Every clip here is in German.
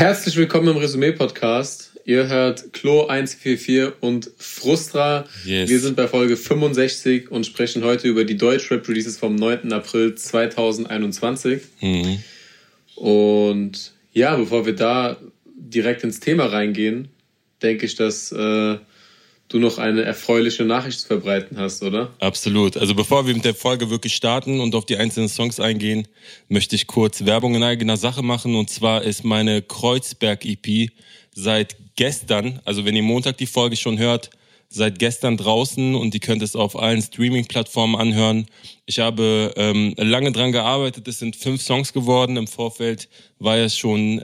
Herzlich willkommen im Resümee-Podcast. Ihr hört Clo1444 und Frustra. Yes. Wir sind bei Folge 65 und sprechen heute über die Deutschrap-Releases vom 9. April 2021. Mhm. Und ja, bevor wir da direkt ins Thema reingehen, denke ich, dass du noch eine erfreuliche Nachricht zu verbreiten hast, oder? Absolut. Also bevor wir mit der Folge wirklich starten und auf die einzelnen Songs eingehen, möchte ich kurz Werbung in eigener Sache machen. Und zwar ist meine Kreuzberg-EP seit gestern, also wenn ihr Montag die Folge schon hört, seit gestern draußen und ihr könnt es auf allen Streaming-Plattformen anhören. Ich habe lange dran gearbeitet, es sind 5 Songs geworden. Im Vorfeld war ja schon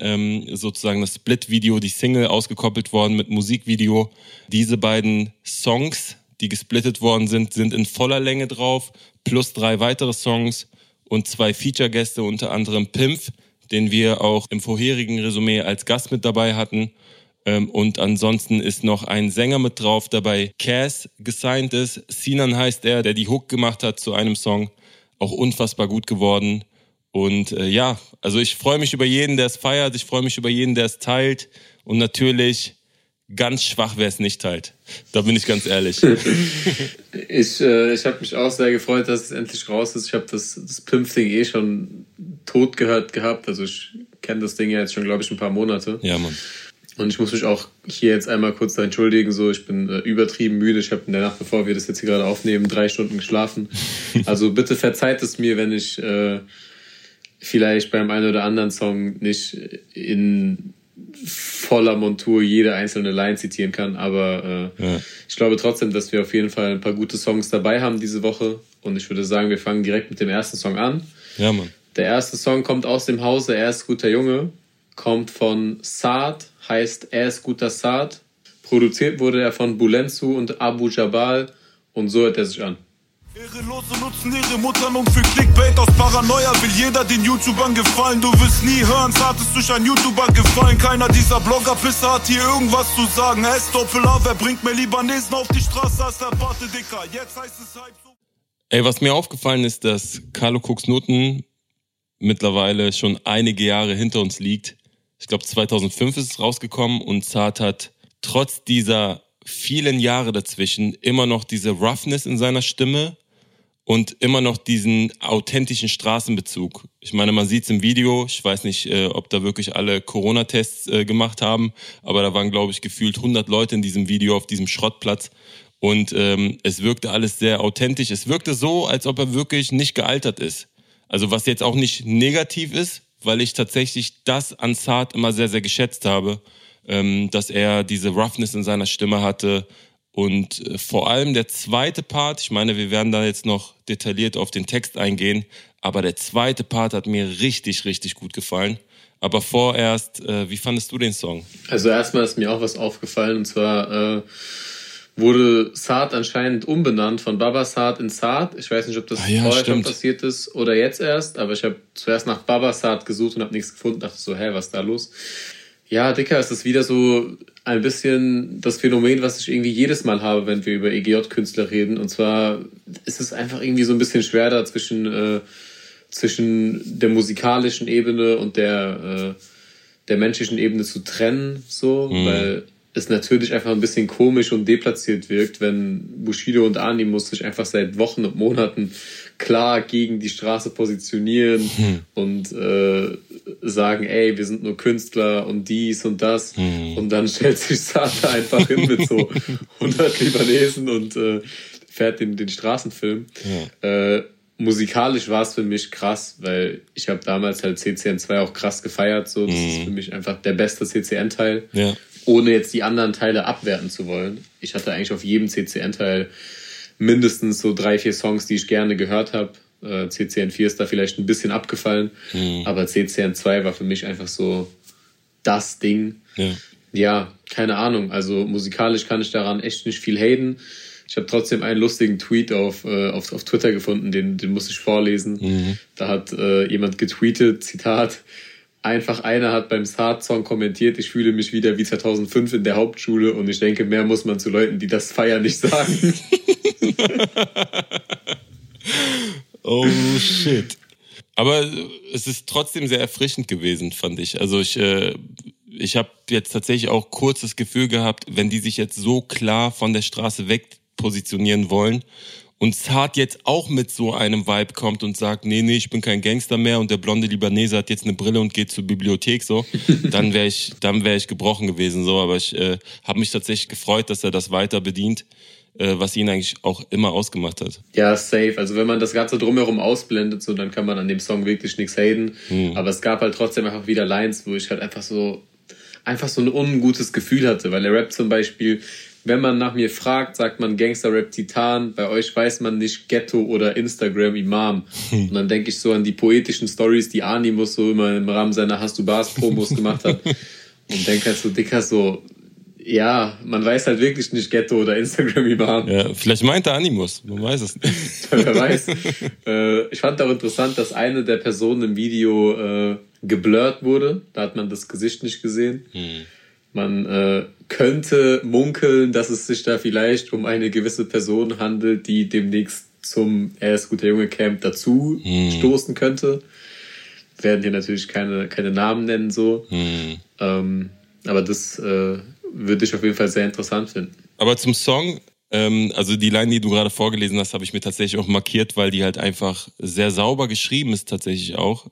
sozusagen das Split-Video, die Single, ausgekoppelt worden mit Musikvideo. Diese beiden Songs, die gesplittet worden sind, sind in voller Länge drauf, plus 3 weitere Songs und 2 Feature-Gäste, unter anderem Pimpf, den wir auch im vorherigen Resümee als Gast mit dabei hatten. Und ansonsten ist noch ein Sänger mit drauf, dabei Cass gesigned ist. Sinan heißt er, der die Hook gemacht hat zu einem Song. Auch unfassbar gut geworden. Und ja, also ich freue mich über jeden, der es feiert. Ich freue mich über jeden, der es teilt. Und natürlich ganz schwach, wer es nicht teilt. Da bin ich ganz ehrlich. Ich habe mich auch sehr gefreut, dass es endlich raus ist. Ich habe das Pimpf-Ding schon tot gehört gehabt. Also ich kenne das Ding ja jetzt schon, glaube ich, ein paar Monate. Ja, Mann. Und ich muss mich auch hier jetzt einmal kurz entschuldigen. So, ich bin übertrieben müde. Ich habe in der Nacht, bevor wir das jetzt hier gerade aufnehmen, 3 Stunden geschlafen. Also bitte verzeiht es mir, wenn ich vielleicht beim einen oder anderen Song nicht in voller Montur jede einzelne Line zitieren kann. Aber ja. Ich glaube trotzdem, dass wir auf jeden Fall ein paar gute Songs dabei haben diese Woche. Und ich würde sagen, wir fangen direkt mit dem ersten Song an. Ja, Mann. Der erste Song kommt aus dem Hause Er ist guter Junge. Kommt von Saad, heißt Er ist guter Saad. Produziert wurde er von Bulenzu und Abu Jabal und so hört er sich an. Ehrenlose nutzen ihre Muttern und für Clickbait aus Paranoia will jeder den YouTubern gefallen. Du wirst nie hören, Saad ist durch einen YouTuber gefallen. Keiner dieser Blogger-Pisser hat hier irgendwas zu sagen. Er ist Doppel-A, wer bringt mir Libanesen auf die Straße als der Barte, Dicker. Jetzt heißt es halt so... Ey, was mir aufgefallen ist, dass Carlo Cooks Noten mittlerweile schon einige Jahre hinter uns liegt. Ich glaube, 2005 ist es rausgekommen und Saad hat trotz dieser vielen Jahre dazwischen immer noch diese Roughness in seiner Stimme und immer noch diesen authentischen Straßenbezug. Ich meine, man sieht es im Video. Ich weiß nicht, ob da wirklich alle Corona-Tests gemacht haben, aber da waren, glaube ich, gefühlt 100 Leute in diesem Video auf diesem Schrottplatz. Und es wirkte alles sehr authentisch. Es wirkte so, als ob er wirklich nicht gealtert ist. Also was jetzt auch nicht negativ ist, weil ich tatsächlich das an Saad immer sehr, sehr geschätzt habe, dass er diese Roughness in seiner Stimme hatte und vor allem der zweite Part, ich meine, wir werden da jetzt noch detailliert auf den Text eingehen, aber der zweite Part hat mir richtig, richtig gut gefallen. Aber vorerst, wie fandest du den Song? Also erstmal ist mir auch was aufgefallen und zwar... wurde Saad anscheinend umbenannt von Baba Saad in Saad. Ich weiß nicht, ob das vorher schon passiert ist oder jetzt erst, aber ich habe zuerst nach Baba Saad gesucht und habe nichts gefunden. Dachte so, was ist da los? Ja, Dicker, es ist wieder so ein bisschen das Phänomen, was ich irgendwie jedes Mal habe, wenn wir über EGJ-Künstler reden. Und zwar ist es einfach irgendwie so ein bisschen schwer da zwischen der musikalischen Ebene und der menschlichen Ebene zu trennen, so, weil es natürlich einfach ein bisschen komisch und deplatziert wirkt, wenn Bushido und Animus sich einfach seit Wochen und Monaten klar gegen die Straße positionieren und sagen, ey, wir sind nur Künstler und dies und das. Und dann stellt sich Saad einfach hin mit so 100 Libanesen und fährt den Straßenfilm. Ja. Musikalisch war es für mich krass, weil ich habe damals halt CCN2 auch krass gefeiert. So. Das ist für mich einfach der beste CCN-Teil. Ja. Ohne jetzt die anderen Teile abwerten zu wollen. Ich hatte eigentlich auf jedem CCN-Teil mindestens so 3-4 Songs, die ich gerne gehört habe. CCN4 ist da vielleicht ein bisschen abgefallen, aber CCN2 war für mich einfach so das Ding. Ja, keine Ahnung. Also musikalisch kann ich daran echt nicht viel haten. Ich habe trotzdem einen lustigen Tweet auf Twitter gefunden, den muss ich vorlesen. Da hat jemand getweetet, Zitat, einfach einer hat beim Saad-Song kommentiert, ich fühle mich wieder wie 2005 in der Hauptschule und ich denke, mehr muss man zu Leuten, die das feiern, nicht sagen. Oh shit. Aber es ist trotzdem sehr erfrischend gewesen, fand ich. Also ich ich habe jetzt tatsächlich auch kurz das Gefühl gehabt, wenn die sich jetzt so klar von der Straße weg positionieren wollen und Saad jetzt auch mit so einem Vibe kommt und sagt, nee, ich bin kein Gangster mehr und der blonde Libanese hat jetzt eine Brille und geht zur Bibliothek, so, dann wäre ich gebrochen gewesen, so. Aber ich habe mich tatsächlich gefreut, dass er das weiter bedient, was ihn eigentlich auch immer ausgemacht hat. Ja, safe. Also wenn man das Ganze drumherum ausblendet, so, dann kann man an dem Song wirklich nichts haten. Aber es gab halt trotzdem einfach wieder Lines, wo ich halt einfach so ein ungutes Gefühl hatte, weil der Rap zum Beispiel: Wenn man nach mir fragt, sagt man Gangster-Rap-Titan. Bei euch weiß man nicht Ghetto oder Instagram-Imam. Und dann denke ich so an die poetischen Stories, die Animus so immer im Rahmen seiner Hast-du-Bars-Promos gemacht hat. Und denke halt so, Dicker, so, ja, man weiß halt wirklich nicht Ghetto oder Instagram-Imam. Ja, vielleicht meint er Animus, man weiß es nicht. Wer weiß. Ich fand auch interessant, dass eine der Personen im Video geblurrt wurde. Da hat man das Gesicht nicht gesehen. Man könnte munkeln, dass es sich da vielleicht um eine gewisse Person handelt, die demnächst zum Er ist guter Junge Camp dazu stoßen könnte. Wir werden hier natürlich keine Namen nennen, so. Aber das würde ich auf jeden Fall sehr interessant finden. Aber zum Song, also die Line, die du gerade vorgelesen hast, habe ich mir tatsächlich auch markiert, weil die halt einfach sehr sauber geschrieben ist, tatsächlich auch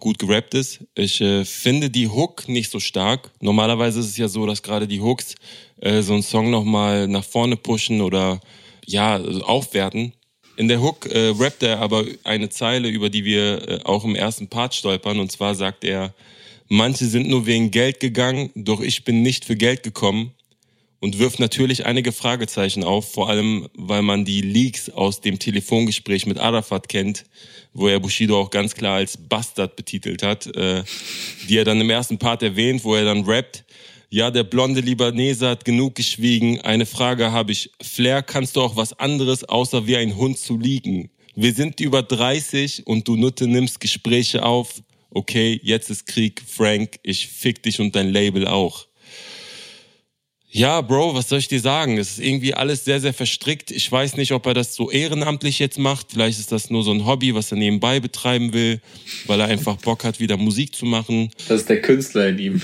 gut gerappt ist. Ich finde die Hook nicht so stark. Normalerweise ist es ja so, dass gerade die Hooks so einen Song nochmal nach vorne pushen oder ja, aufwerten. In der Hook rappt er aber eine Zeile, über die wir auch im ersten Part stolpern, und zwar sagt er: Manche sind nur wegen Geld gegangen, doch ich bin nicht für Geld gekommen. Und wirft natürlich einige Fragezeichen auf, vor allem, weil man die Leaks aus dem Telefongespräch mit Arafat kennt, wo er Bushido auch ganz klar als Bastard betitelt hat, die er dann im ersten Part erwähnt, wo er dann rappt: Ja, der blonde Libanese hat genug geschwiegen, eine Frage habe ich, Flair, kannst du auch was anderes, außer wie ein Hund zu liegen? Wir sind über 30 und du Nutte nimmst Gespräche auf, okay, jetzt ist Krieg, Frank, ich fick dich und dein Label auch. Ja, Bro, was soll ich dir sagen? Es ist irgendwie alles sehr, sehr verstrickt. Ich weiß nicht, ob er das so ehrenamtlich jetzt macht. Vielleicht ist das nur so ein Hobby, was er nebenbei betreiben will, weil er einfach Bock hat, wieder Musik zu machen. Das ist der Künstler in ihm.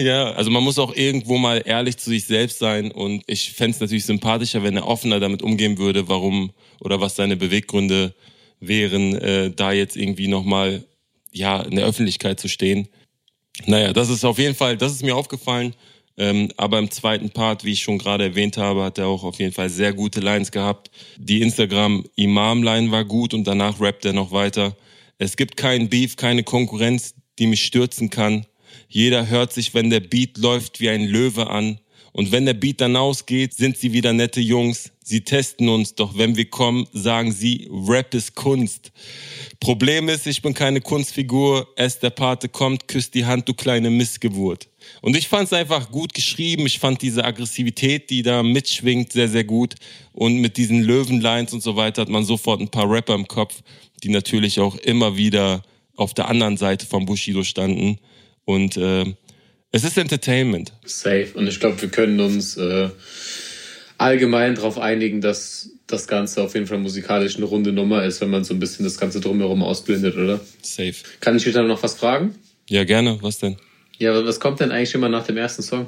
Ja, also man muss auch irgendwo mal ehrlich zu sich selbst sein. Und ich fände es natürlich sympathischer, wenn er offener damit umgehen würde, warum oder was seine Beweggründe wären, da jetzt irgendwie nochmal, ja, in der Öffentlichkeit zu stehen. Naja, das ist mir aufgefallen. Aber im zweiten Part, wie ich schon gerade erwähnt habe, hat er auch auf jeden Fall sehr gute Lines gehabt. Die Instagram-Imam-Line war gut und danach rappt er noch weiter. Es gibt keinen Beef, keine Konkurrenz, die mich stürzen kann. Jeder hört sich, wenn der Beat läuft, wie ein Löwe an. Und wenn der Beat dann ausgeht, sind sie wieder nette Jungs. Sie testen uns, doch wenn wir kommen, sagen sie, Rap ist Kunst. Problem ist, ich bin keine Kunstfigur. Erst der Pate kommt, küsst die Hand, du kleine Missgeburt. Und ich fand es einfach gut geschrieben. Ich fand diese Aggressivität, die da mitschwingt, sehr, sehr gut. Und mit diesen Löwenlines und so weiter hat man sofort ein paar Rapper im Kopf, die natürlich auch immer wieder auf der anderen Seite von Bushido standen. Und es ist Entertainment. Safe. Und ich glaube, wir können uns allgemein darauf einigen, dass das Ganze auf jeden Fall musikalisch eine runde Nummer ist, wenn man so ein bisschen das Ganze drumherum ausblendet, oder? Safe. Kann ich dich dann noch was fragen? Ja, gerne. Was denn? Ja, aber was kommt denn eigentlich immer nach dem ersten Song?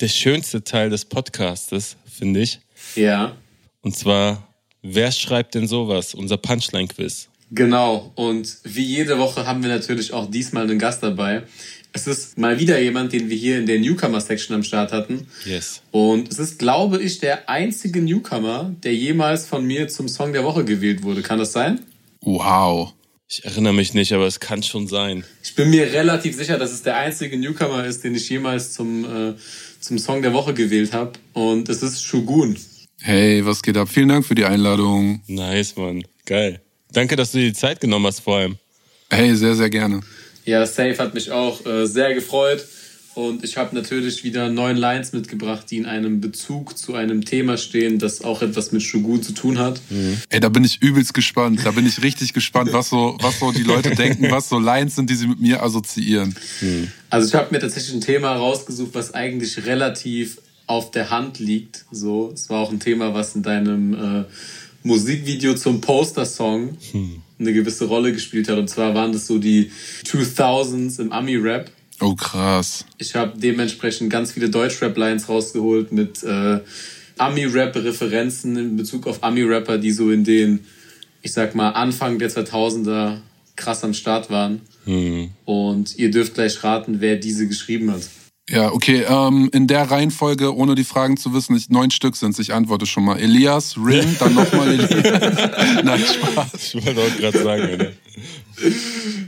Der schönste Teil des Podcastes, finde ich. Ja. Und zwar, wer schreibt denn sowas? Unser Punchline-Quiz. Genau. Und wie jede Woche haben wir natürlich auch diesmal einen Gast dabei. Es ist mal wieder jemand, den wir hier in der Newcomer-Section am Start hatten. Yes. Und es ist, glaube ich, der einzige Newcomer, der jemals von mir zum Song der Woche gewählt wurde. Kann das sein? Wow. Ich erinnere mich nicht, aber es kann schon sein. Ich bin mir relativ sicher, dass es der einzige Newcomer ist, den ich jemals zum Song der Woche gewählt habe. Und es ist Shogun. Hey, was geht ab? Vielen Dank für die Einladung. Nice, Mann. Geil. Danke, dass du dir die Zeit genommen hast vor allem. Hey, sehr, sehr gerne. Ja, safe, hat mich auch sehr gefreut. Und ich habe natürlich wieder 9 Lines mitgebracht, die in einem Bezug zu einem Thema stehen, das auch etwas mit Shogun zu tun hat. Ey, da bin ich übelst gespannt. Da bin ich richtig gespannt, was so die Leute denken, was so Lines sind, die sie mit mir assoziieren. Also ich habe mir tatsächlich ein Thema rausgesucht, was eigentlich relativ auf der Hand liegt. So, es war auch ein Thema, was in deinem Musikvideo zum Poster-Song eine gewisse Rolle gespielt hat. Und zwar waren das so die 2000s im Ami-Rap. Oh, krass. Ich habe dementsprechend ganz viele Deutschrap-Lines rausgeholt mit Ami-Rap-Referenzen in Bezug auf Ami-Rapper, die so in den, ich sag mal, Anfang der 2000er krass am Start waren. Hm. Und ihr dürft gleich raten, wer diese geschrieben hat. Ja, okay, in der Reihenfolge, ohne die Fragen zu wissen, 9 Stück sind es, ich antworte schon mal. Elias, Rin, dann nochmal Elias. Nein, Spaß. Ich wollte auch gerade sagen, Alter.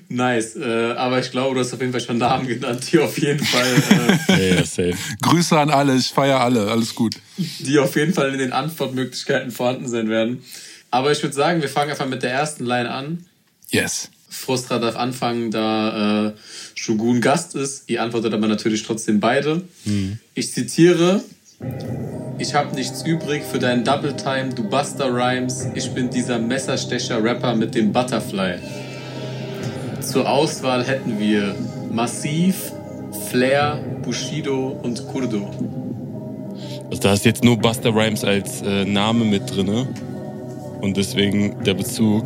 Nice, aber ich glaube, du hast auf jeden Fall schon Namen genannt, die auf jeden Fall... ja, safe. Grüße an alle, ich feiere alle, alles gut. Die auf jeden Fall in den Antwortmöglichkeiten vorhanden sein werden. Aber ich würde sagen, wir fangen einfach mit der ersten Line an. Yes. Frustra darf anfangen, da Shogun Gast ist. Ihr antwortet aber natürlich trotzdem beide. Mhm. Ich zitiere: Ich hab nichts übrig für deinen Double Time, du Buster Rhymes. Ich bin dieser Messerstecher-Rapper mit dem Butterfly. Zur Auswahl hätten wir Massiv, Flair, Bushido und Kurdo. Also da ist jetzt nur Buster Rhymes als Name mit drin, ne? Und deswegen der Bezug.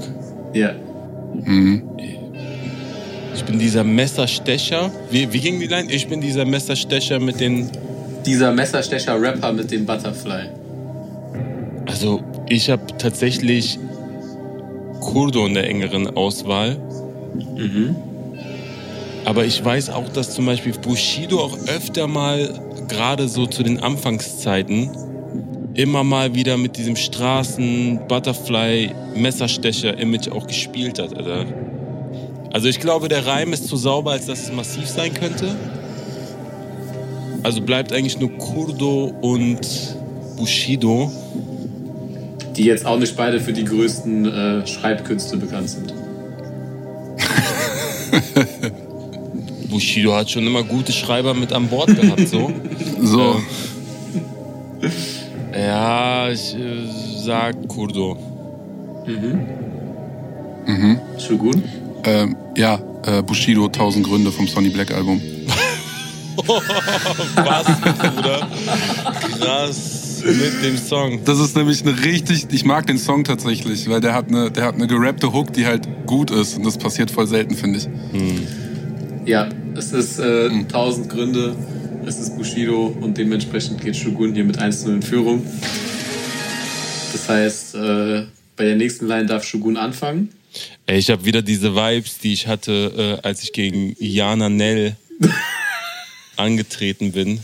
Ja. Yeah. Mhm. Ich bin dieser Messerstecher. Wie ging die Line? Ich bin dieser Messerstecher mit den... Dieser Messerstecher-Rapper mit dem Butterfly. Also, ich habe tatsächlich Kurdo in der engeren Auswahl. Mhm. Aber ich weiß auch, dass zum Beispiel Bushido auch öfter mal, gerade so zu den Anfangszeiten, immer mal wieder mit diesem Straßen-Butterfly-Messerstecher-Image auch gespielt hat, Alter. Also ich glaube, der Reim ist zu sauber, als dass es massiv sein könnte. Also bleibt eigentlich nur Kurdo und Bushido. Die jetzt auch nicht beide für die größten Schreibkünste bekannt sind. Bushido hat schon immer gute Schreiber mit an Bord gehabt, so. So. Ja, ich sag Kurdo. Mhm. Mhm. Shogun? Ja, Bushido, 1000 Gründe vom Sonny Black Album. Was, Bruder? Krass, mit dem Song. Das ist nämlich eine richtig... Ich mag den Song tatsächlich, weil der hat eine gerappte Hook, die halt gut ist. Und das passiert voll selten, finde ich. Hm. Ja, es ist 1000 Gründe... Es ist Bushido und dementsprechend geht Shogun hier mit 1-0 in Führung. Das heißt, bei der nächsten Line darf Shogun anfangen. Ey, ich habe wieder diese Vibes, die ich hatte, als ich gegen Jana Nell angetreten bin.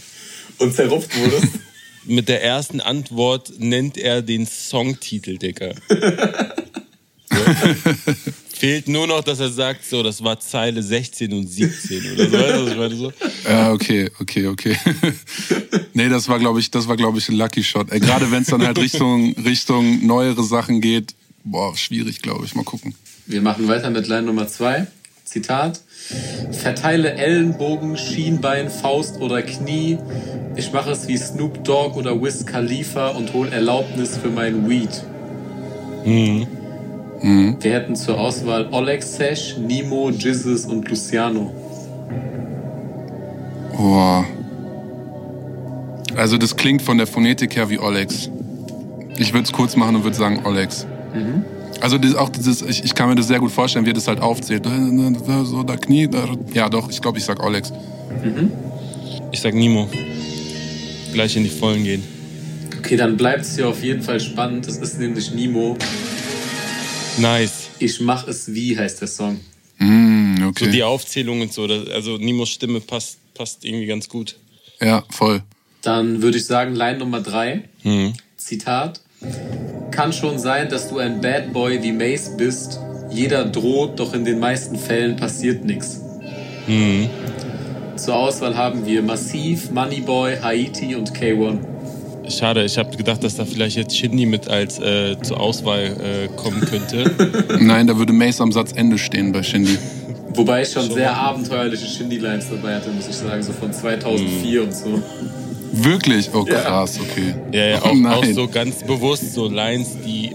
Und zerrupft wurdest. Mit der ersten Antwort nennt er den Songtitel, Digga. Fehlt nur noch, dass er sagt, so, das war Zeile 16 und 17 oder so. Weißt du, was ich meine? So. Ja, okay. Nee, das war, glaube ich, ein Lucky Shot. Gerade wenn es dann halt Richtung neuere Sachen geht, boah, schwierig, glaube ich. Mal gucken. Wir machen weiter mit Line Nummer 2. Zitat. Verteile Ellenbogen, Schienbein, Faust oder Knie. Ich mache es wie Snoop Dogg oder Wiz Khalifa und hole Erlaubnis für meinen Weed. Mhm. Wir hätten zur Auswahl Oleg Sesh, Nimo, Jizzes und Luciano. Boah. Also das klingt von der Phonetik her wie Olex. Ich würde es kurz machen und würde sagen Olex. Mhm. Also das, auch dieses, ich kann mir das sehr gut vorstellen, wie er das halt aufzählt. So, da Knie, da. Ja doch, ich glaube, ich sag Olex. Mhm. Ich sag Nimo. Gleich in die Vollen gehen. Okay, dann bleibt es hier auf jeden Fall spannend. Das ist nämlich Nimo. Nice. Ich mach es wie, heißt der Song. Okay. So die Aufzählung und so. Also Nimos Stimme passt irgendwie ganz gut. Ja, voll. Dann würde ich sagen, Line Nummer 3. Mhm. Zitat. Kann schon sein, dass du ein Bad Boy wie Mace bist. Jeder droht, doch in den meisten Fällen passiert nichts. Mhm. Zur Auswahl haben wir Massiv, Moneyboy, Haiti und K1. Schade, ich habe gedacht, dass da vielleicht jetzt Shindy mit als zur Auswahl kommen könnte. Nein, da würde Mace am Satzende stehen bei Shindy. Wobei ich schon sehr abenteuerliche Shindy-Lines dabei hatte, muss ich sagen, so von 2004 und so. Wirklich? Oh krass, okay. Ja, auch so ganz bewusst so Lines, die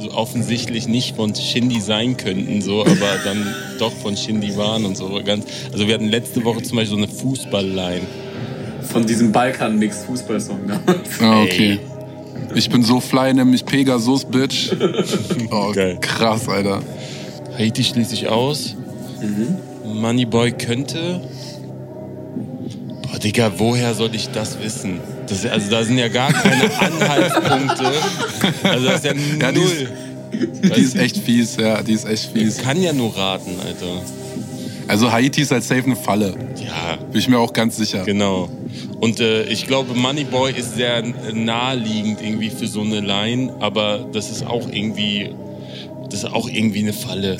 so offensichtlich nicht von Shindy sein könnten, so, aber dann doch von Shindy waren und so. Also wir hatten letzte Woche zum Beispiel so eine Fußball-Line. Von diesem Balkan-Mix-Fußball-Song damals. Ah, okay. Ich bin so fly, nämlich Pegasus, Bitch. Oh, geil. Krass, Alter. Haiti schließe ich aus. Mhm. Moneyboy könnte. Digga, woher soll ich das wissen? Das, also da sind ja gar keine Anhaltspunkte. Also das ist ja null. Ja, die ist echt fies, ja, die ist echt fies. Ich kann ja nur raten, Alter. Also Haiti ist halt safe eine Falle. Ja. Bin ich mir auch ganz sicher. Genau. Und ich glaube, Moneyboy ist sehr naheliegend irgendwie für so eine Line, aber das ist auch irgendwie eine Falle.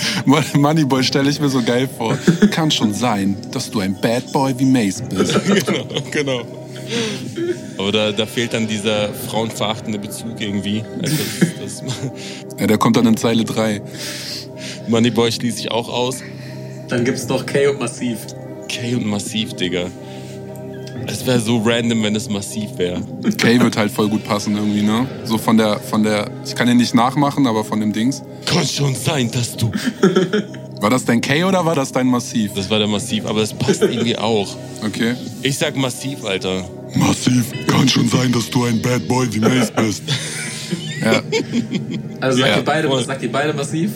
Moneyboy stelle ich mir so geil vor. Kann schon sein, dass du ein Bad Boy wie Mace bist. Genau. Aber da fehlt dann dieser frauenverachtende Bezug irgendwie. Also ja, der kommt dann in Zeile 3. Moneyboy schließe ich auch aus. Dann gibt's noch K und Massiv. K und Massiv, Digga. Es wäre so random, wenn es Massiv wäre. K wird halt voll gut passen irgendwie, ne? So von der, ich kann den nicht nachmachen, aber von dem Dings. Kann schon sein, dass du... War das dein K oder war das dein Massiv? Das war der Massiv, aber das passt irgendwie auch. Okay. Ich sag Massiv, Alter. Massiv, kann schon sein, dass du ein Bad Boy wie Mace bist. Ja. Also sagt ihr beide Massiv?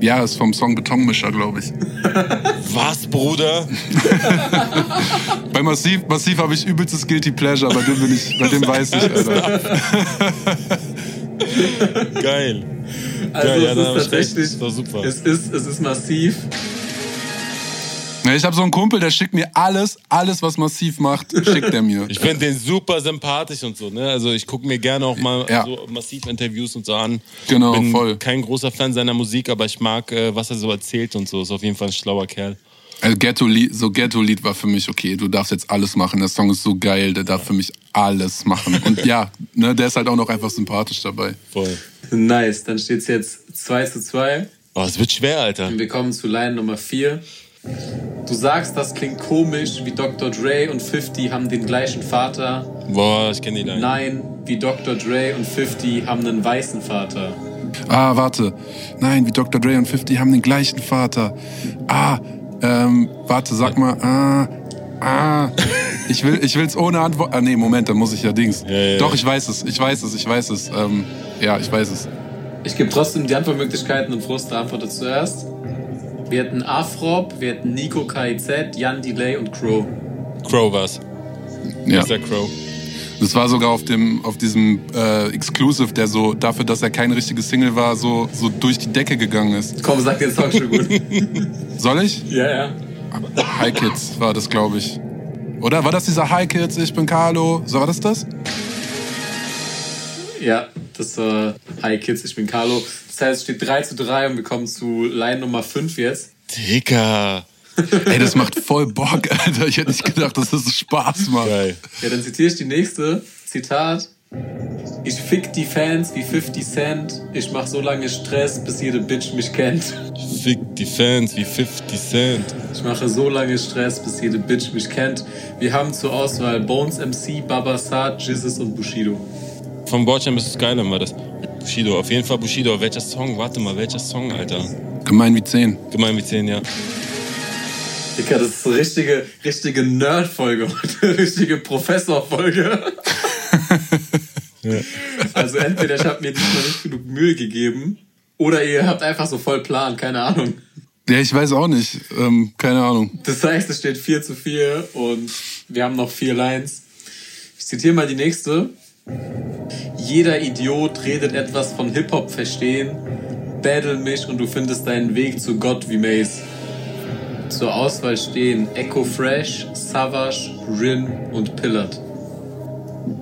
Ja, ist vom Song Betonmischer, glaube ich. Was, Bruder? Bei Massiv habe ich übelstes Guilty Pleasure, bei dem weiß ich, Alter. Geil. Also ja, es ist Massiv. Ich habe so einen Kumpel, der schickt mir alles, was Massiv macht, schickt er mir. Ich finde den super sympathisch und so, ne? Also ich gucke mir gerne auch mal so Massiv-Interviews und so an. Genau, bin voll. Kein großer Fan seiner Musik, aber ich mag, was er so erzählt und so. Ist auf jeden Fall ein schlauer Kerl. Also Ghetto-Lied war für mich, okay, du darfst jetzt alles machen. Der Song ist so geil, der darf für mich alles machen. Und ja, ne, der ist halt auch noch einfach sympathisch dabei. Voll. Nice, dann steht's jetzt 2:2. Oh, es wird schwer, Alter. Und wir kommen zu Line Nummer 4. Du sagst, das klingt komisch, wie Dr. Dre und 50 haben den gleichen Vater. Boah, ich kenne die Line. Nein, wie Dr. Dre und 50 haben einen weißen Vater. Ah, warte. Nein, wie Dr. Dre und 50 haben den gleichen Vater. Ah, warte, sag mal. Ah. Ich will's ohne Antwort. Ah, nee, Moment, dann muss ich ja Dings. Ja. Doch, ich weiß es. Ich weiß es. Ich gebe trotzdem die Antwortmöglichkeiten und Frustra antwortet zuerst. Wir hatten Afrop, wir hatten Nico, KIZ, Jan Delay und Crow. Crow war's. Ja. Mr. Crow. Das war sogar auf diesem Exclusive, der so dafür, dass er kein richtiges Single war, so durch die Decke gegangen ist. Komm, sag den Song schon gut. Soll ich? Ja. Hi Kids war das, glaube ich. Oder war das dieser Hi Kids, ich bin Carlo? So war das? Ja, das war Hi Kids, ich bin Carlo. Das heißt, es steht 3:3 und wir kommen zu Line Nummer 5 jetzt. Digga. Ey, das macht voll Bock, Alter. Ich hätte nicht gedacht, dass das so Spaß macht. Geil. Ja, dann zitiere ich die nächste. Zitat. Ich fick die Fans wie 50 Cent. Ich mach so lange Stress, bis jede Bitch mich kennt. Ich fick die Fans wie 50 Cent. Ich mache so lange Stress, bis jede Bitch mich kennt. Wir haben zur Auswahl Bones MC, Baba Saad, Jizzes und Bushido. Von Bordstein bis Skyline war das. Bushido, auf jeden Fall Bushido. Welcher Song? Warte mal, welcher Song, Alter? Gemein wie 10. Gemein wie 10, ja. Digga, das ist eine richtige Nerd-Folge heute. Richtige Professor-Folge. Ja. Also entweder ich habe mir diesmal nicht genug Mühe gegeben oder ihr habt einfach so voll Plan, keine Ahnung. Ja, ich weiß auch nicht. Keine Ahnung. Das heißt, es steht 4:4 und wir haben noch 4 Lines. Ich zitiere mal die nächste. Jeder Idiot redet etwas von Hip-Hop verstehen. Battle mich und du findest deinen Weg zu Gott wie Mace. Zur Auswahl stehen Eko Fresh, Savasch, Rin und Pillard.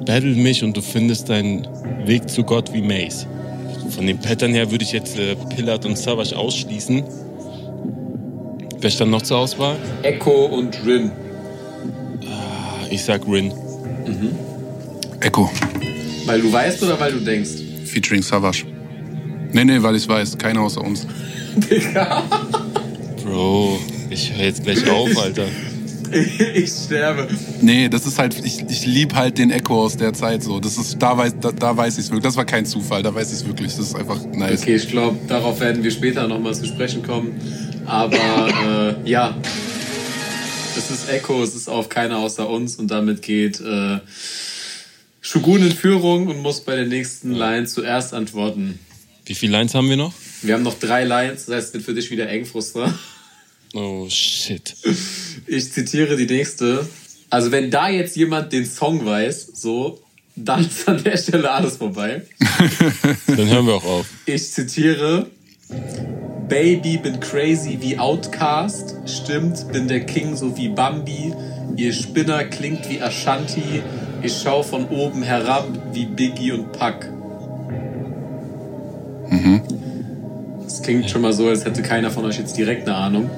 Battle mich und du findest deinen Weg zu Gott wie Mace. Von den Pattern her würde ich jetzt Pillard und Savasch ausschließen. Wer stand noch zur Auswahl? Eko und Rin. Ich sag Rin. Mhm. Eko. Weil du weißt oder weil du denkst? Featuring Savasch. Nee, weil ich weiß. Keiner außer uns. Digga. Bro, ich höre jetzt gleich auf, Alter. Ich sterbe. Nee, das ist halt, ich lieb halt den Eko aus der Zeit so. Das ist, da weiß ich es wirklich. Das war kein Zufall, da weiß ich es wirklich. Das ist einfach nice. Okay, ich glaube, darauf werden wir später nochmal zu sprechen kommen. Aber ja, es ist Eko, es ist auf Keiner außer uns und damit geht... Shogun in Führung und muss bei der nächsten Line zuerst antworten. Wie viele Lines haben wir noch? Wir haben noch 3 Lines, das heißt, es wird für dich wieder eng, Frustra. Oh, shit. Ich zitiere die nächste. Also wenn da jetzt jemand den Song weiß, so, dann ist an der Stelle alles vorbei. Dann hören wir auch auf. Ich zitiere: Baby, bin crazy wie Outcast. Stimmt, bin der King so wie Bambi. Ihr Spinner klingt wie Ashanti. Ich schau von oben herab wie Biggie und Pac. Mhm. Das klingt schon mal so, als hätte keiner von euch jetzt direkt eine Ahnung.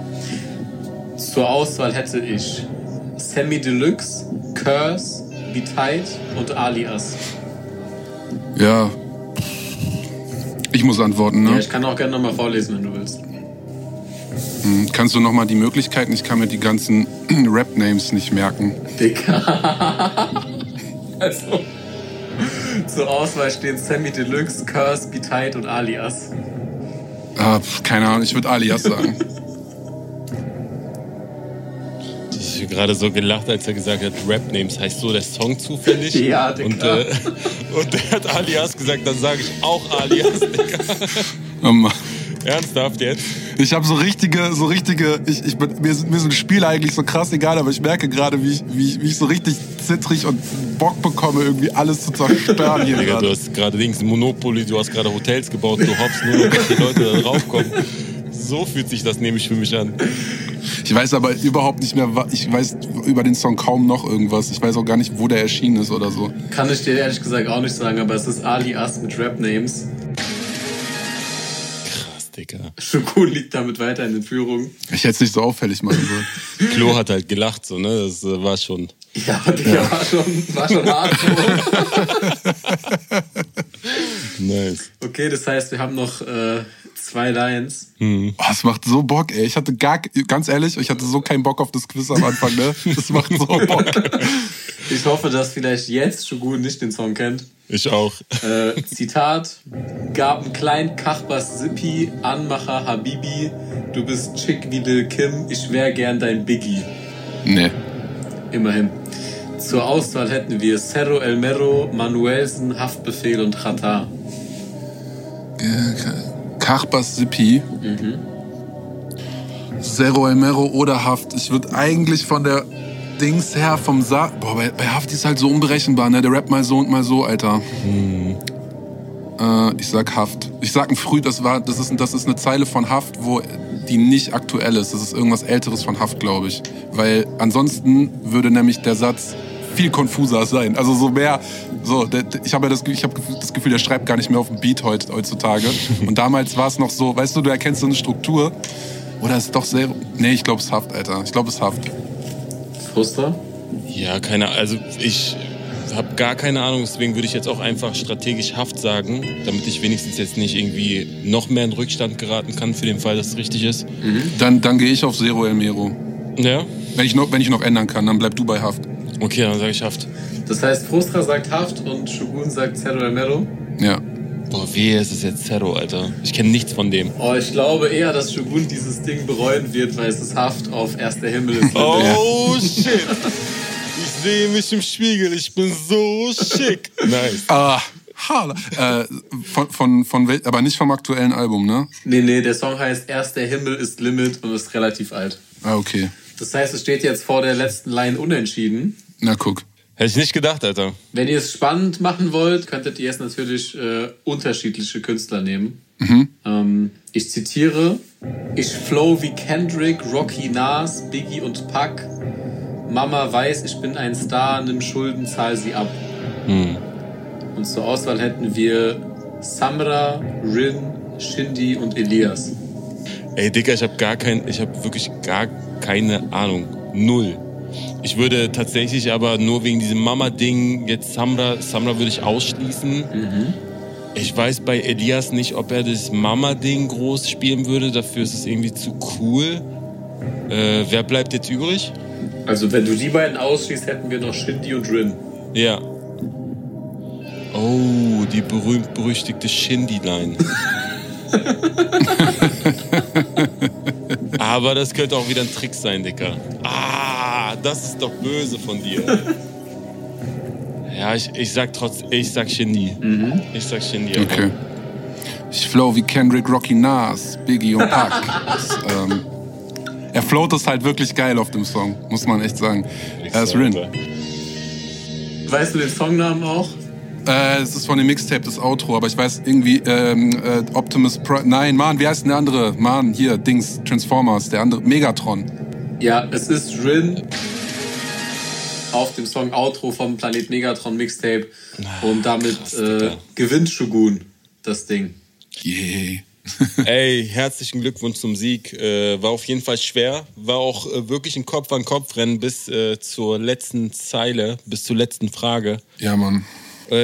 Zur Auswahl hätte ich Sammy Deluxe, Curse, Be Tight und Alias. Ja. Ich muss antworten, ne? Ja, ich kann auch gerne nochmal vorlesen, wenn du willst. Kannst du nochmal die Möglichkeiten? Ich kann mir die ganzen Rap-Names nicht merken. Dicker. Also, zur Auswahl stehen Sammy Deluxe, Curse, Be Tight und Alias. Ah, keine Ahnung, ich würde Alias sagen. Ich habe gerade so gelacht, als er gesagt hat, Rap-Names heißt so der Song zufällig. Ja, Digga. Und er hat Alias gesagt, dann sage ich auch Alias, Digga. Oh Mann. Ernsthaft jetzt? Ich habe so richtige, mir ist ein Spiel eigentlich so krass egal, aber ich merke gerade, wie ich so richtig zittrig und Bock bekomme, irgendwie alles zu zerstören hier. Digga, du hast gerade links Monopoly, du hast gerade Hotels gebaut, du hoffst nur, dass die Leute da raufkommen. So fühlt sich das nämlich für mich an. Ich weiß aber überhaupt nicht mehr, ich weiß über den Song kaum noch irgendwas. Ich weiß auch gar nicht, wo der erschienen ist oder so. Kann ich dir ehrlich gesagt auch nicht sagen, aber es ist Alias mit Rap-Names. Shogun liegt damit weiter in Führung. Ich hätte es nicht so auffällig machen sollen. Clo hat halt gelacht, so, ne? Das war schon. Ja, der war schon hart. Nice. Okay, das heißt, wir haben noch 2 Lines. Mhm. Oh, das macht so Bock, ey. Ganz ehrlich, ich hatte so keinen Bock auf das Quiz am Anfang, ne? Das macht so Bock. Ich hoffe, dass vielleicht jetzt Shogun nicht den Song kennt. Ich auch. Zitat: Gaben Klein, Kachbas Sippi, Anmacher Habibi, du bist chick wie Lil Kim, ich wär gern dein Biggie. Ne. Immerhin. Zur Auswahl hätten wir Cerro El Mero, Manuelsen, Haftbefehl und Chata. Kachbas Sippi. Mhm. Cerro El Mero oder Haft. Ich würde eigentlich von der Dings her vom Saat. Boah, bei Hafti ist halt so unberechenbar, ne? Der rappt mal so und mal so, Alter. Hm. Ich sag Haft. Ich sag ein Früh, das ist eine Zeile von Haft, wo die nicht aktuell ist. Das ist irgendwas Älteres von Haft, glaube ich. Weil ansonsten würde nämlich der Satz viel konfuser sein. Also so mehr. So, ich hab das Gefühl, der schreibt gar nicht mehr auf dem Beat heutzutage. Und damals war es noch so, weißt du erkennst so eine Struktur. Oder ist doch sehr. Nee, ich glaube, es ist Haft, Alter. Ich glaube, es ist Haft. Frustra? Ja, keine Ahnung. Also ich habe gar keine Ahnung, deswegen würde ich jetzt auch einfach strategisch Haft sagen, damit ich wenigstens jetzt nicht irgendwie noch mehr in Rückstand geraten kann, für den Fall, dass es richtig ist. Mhm. Dann gehe ich auf Cerro El Mero. Ja? Wenn ich noch ändern kann, dann bleib du bei Haft. Okay, dann sage ich Haft. Das heißt, Frustra sagt Haft und Shogun sagt Cerro El Mero? Ja. Boah, wehe, es ist jetzt Cerro, Alter. Ich kenne nichts von dem. Oh, ich glaube eher, dass Shogun dieses Ding bereuen wird, weil es ist Haft auf erster Himmel ist. Oh, shit. Ich sehe mich im Spiegel, ich bin so schick. Nice. Ah, Hala. Aber nicht vom aktuellen Album, ne? Nee, der Song heißt Erster Himmel ist Limit und ist relativ alt. Ah, okay. Das heißt, es steht jetzt vor der letzten Line unentschieden. Na, guck. Hätte ich nicht gedacht, Alter. Wenn ihr es spannend machen wollt, könntet ihr jetzt natürlich unterschiedliche Künstler nehmen. Mhm. Ich zitiere: Ich flow wie Kendrick, Rocky, Nas, Biggie und Pac. Mama weiß, ich bin ein Star, nimm Schulden, zahl sie ab. Mhm. Und zur Auswahl hätten wir Samra, Rin, Shindy und Elias. Ey, Digga, ich hab wirklich gar keine Ahnung. Null. Ich würde tatsächlich aber nur wegen diesem Mama-Ding jetzt Samra würde ich ausschließen. Mhm. Ich weiß bei Elias nicht, ob er das Mama-Ding groß spielen würde. Dafür ist es irgendwie zu cool. Wer bleibt jetzt übrig? Also wenn du die beiden ausschließt, hätten wir noch Shindy und Rin. Ja. Oh, die berühmt-berüchtigte Shindy-Line. Aber das könnte auch wieder ein Trick sein, Dicker. Ah, das ist doch böse von dir. Ja, ich sag Shindy. Mhm. Ich sag Shindy. Okay. Ich flow wie Kendrick, Rocky, Nas, Biggie und Pac. Das, Er float es halt wirklich geil auf dem Song, muss man echt sagen. Er ist Rin. Weißt du den Songnamen auch? Es ist von dem Mixtape, das Outro, aber ich weiß irgendwie, Optimus Prime, nein, Mann, wie heißt denn der andere? Mann, hier, Dings, Transformers, der andere, Megatron. Ja, es ist Rin auf dem Song Outro vom Planet Megatron Mixtape und damit krass, gewinnt Shogun das Ding. Yeah. Ey, herzlichen Glückwunsch zum Sieg. War auf jeden Fall schwer. War auch wirklich ein Kopf-an-Kopf-Rennen bis zur letzten Zeile, bis zur letzten Frage. Ja, Mann.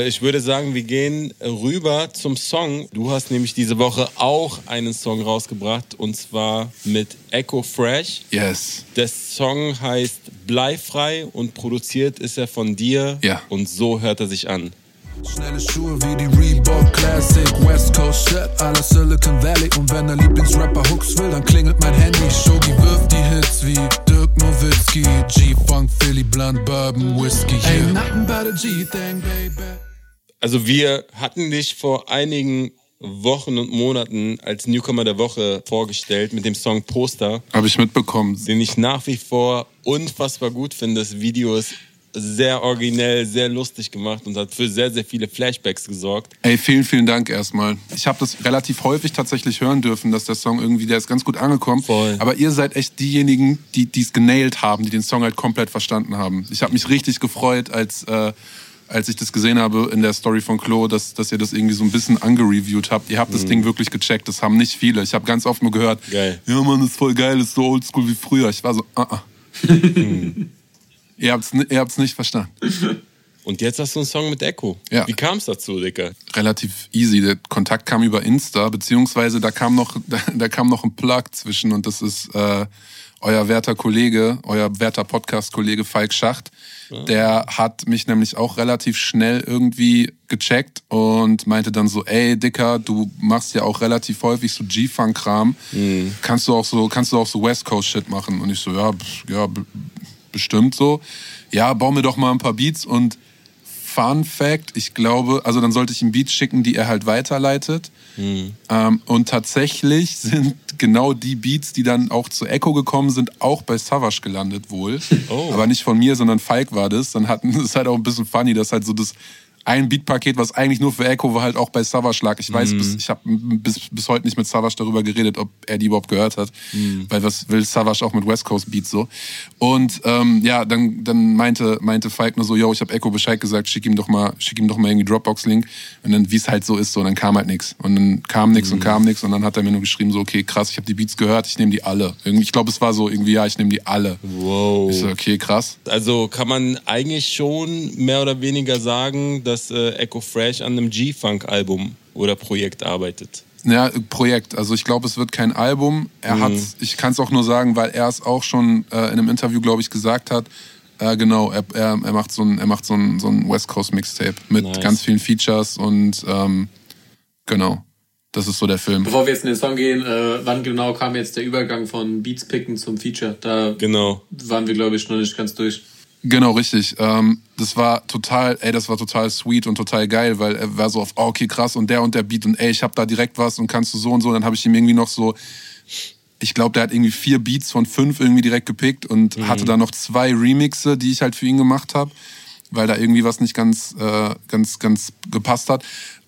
Ich würde sagen, wir gehen rüber zum Song. Du hast nämlich diese Woche auch einen Song rausgebracht und zwar mit Eko Fresh. Yes. Der Song heißt Bleifrei und produziert ist er von dir. Ja. Und so hört er sich an. Schnelle Schuhe wie die Reebok Classic West Coast Shit à la Silicon Valley. Und wenn der Lieblingsrapper Hooks will, dann klingelt mein Handy. Shogi wirft die Hits wie Dirk Nowitzki, G-Funk, Philly Blunt, Bourbon, Whiskey. Hey, nothing but a G-Thing, baby. Also wir hatten dich vor einigen Wochen und Monaten als Newcomer der Woche vorgestellt mit dem Song Poster. Habe ich mitbekommen. Den ich nach wie vor unfassbar gut finde. Das Video ist sehr originell, sehr lustig gemacht und hat für sehr, sehr viele Flashbacks gesorgt. Ey, vielen, vielen Dank erstmal. Ich habe das relativ häufig tatsächlich hören dürfen, dass der Song irgendwie, der ist ganz gut angekommen. Voll. Aber ihr seid echt diejenigen, die es genailt haben, die den Song halt komplett verstanden haben. Ich habe mich richtig gefreut, als ich das gesehen habe in der Story von Clo, dass ihr das irgendwie so ein bisschen angereviewt habt. Ihr habt das Ding wirklich gecheckt, das haben nicht viele. Ich habe ganz oft nur gehört, geil. Ja Mann, das ist voll geil, das ist so oldschool wie früher. Ich war so, Ihr habt's nicht verstanden. Und jetzt hast du einen Song mit Eko. Ja. Wie kam's dazu, Dicker? Relativ easy. Der Kontakt kam über Insta, beziehungsweise da kam noch ein Plug zwischen und das ist euer werter Kollege, euer werter Podcast-Kollege Falk Schacht. Ja. Der hat mich nämlich auch relativ schnell irgendwie gecheckt und meinte dann so, ey Dicker, du machst ja auch relativ häufig so G-Funk-Kram. Mhm. Kannst du auch so West Coast-Shit machen? Und ich so, ja, bestimmt so. Ja, bau mir doch mal ein paar Beats und Fun Fact, ich glaube, also dann sollte ich ihm Beats schicken, die er halt weiterleitet. Mhm. Und tatsächlich sind genau die Beats, die dann auch zu Eko gekommen sind, auch bei Savasch gelandet wohl. Oh. Aber nicht von mir, sondern Falk war das. Dann hatten, das ist halt auch ein bisschen funny, dass halt so das ein Beatpaket, was eigentlich nur für Eko war, halt auch bei Savasch lag. Ich weiß, ich habe bis heute nicht mit Savasch darüber geredet, ob er die überhaupt gehört hat. Mhm. Weil was will Savasch auch mit West Coast Beats so? Und ja, dann meinte Falk nur so, yo, ich habe Eko Bescheid gesagt, schick ihm doch mal irgendwie Dropbox-Link. Und dann, wie es halt so ist, so, und dann kam halt nichts. Und dann kam nichts und kam nichts. Und dann hat er mir nur geschrieben, so, okay, krass, ich habe die Beats gehört, ich nehme die alle. Ich glaube, es war so, irgendwie, ja, ich nehme die alle. Wow. Ich so, okay, krass. Also kann man eigentlich schon mehr oder weniger sagen, dass Eko Fresh an einem G-Funk-Album oder Projekt arbeitet. Ja, Projekt. Also ich glaube, es wird kein Album. Er hat's, ich kann es auch nur sagen, weil er es auch schon in einem Interview, glaube ich, gesagt hat. Genau, er macht so ein West Coast Mixtape mit ganz vielen Features und genau, das ist so der Film. Bevor wir jetzt in den Song gehen, wann genau kam jetzt der Übergang von Beats picken zum Feature? Da waren wir, glaube ich, noch nicht ganz durch. Genau, richtig. Das war total sweet und total geil, weil er war so auf, oh, okay, krass, und der Beat und ey, ich hab da direkt was und kannst du so und so. Und dann habe ich ihm irgendwie noch so, ich glaube, der hat irgendwie 4 Beats von 5 irgendwie direkt gepickt und hatte da noch 2 Remixe, die ich halt für ihn gemacht habe, weil da irgendwie was nicht ganz gepasst hat.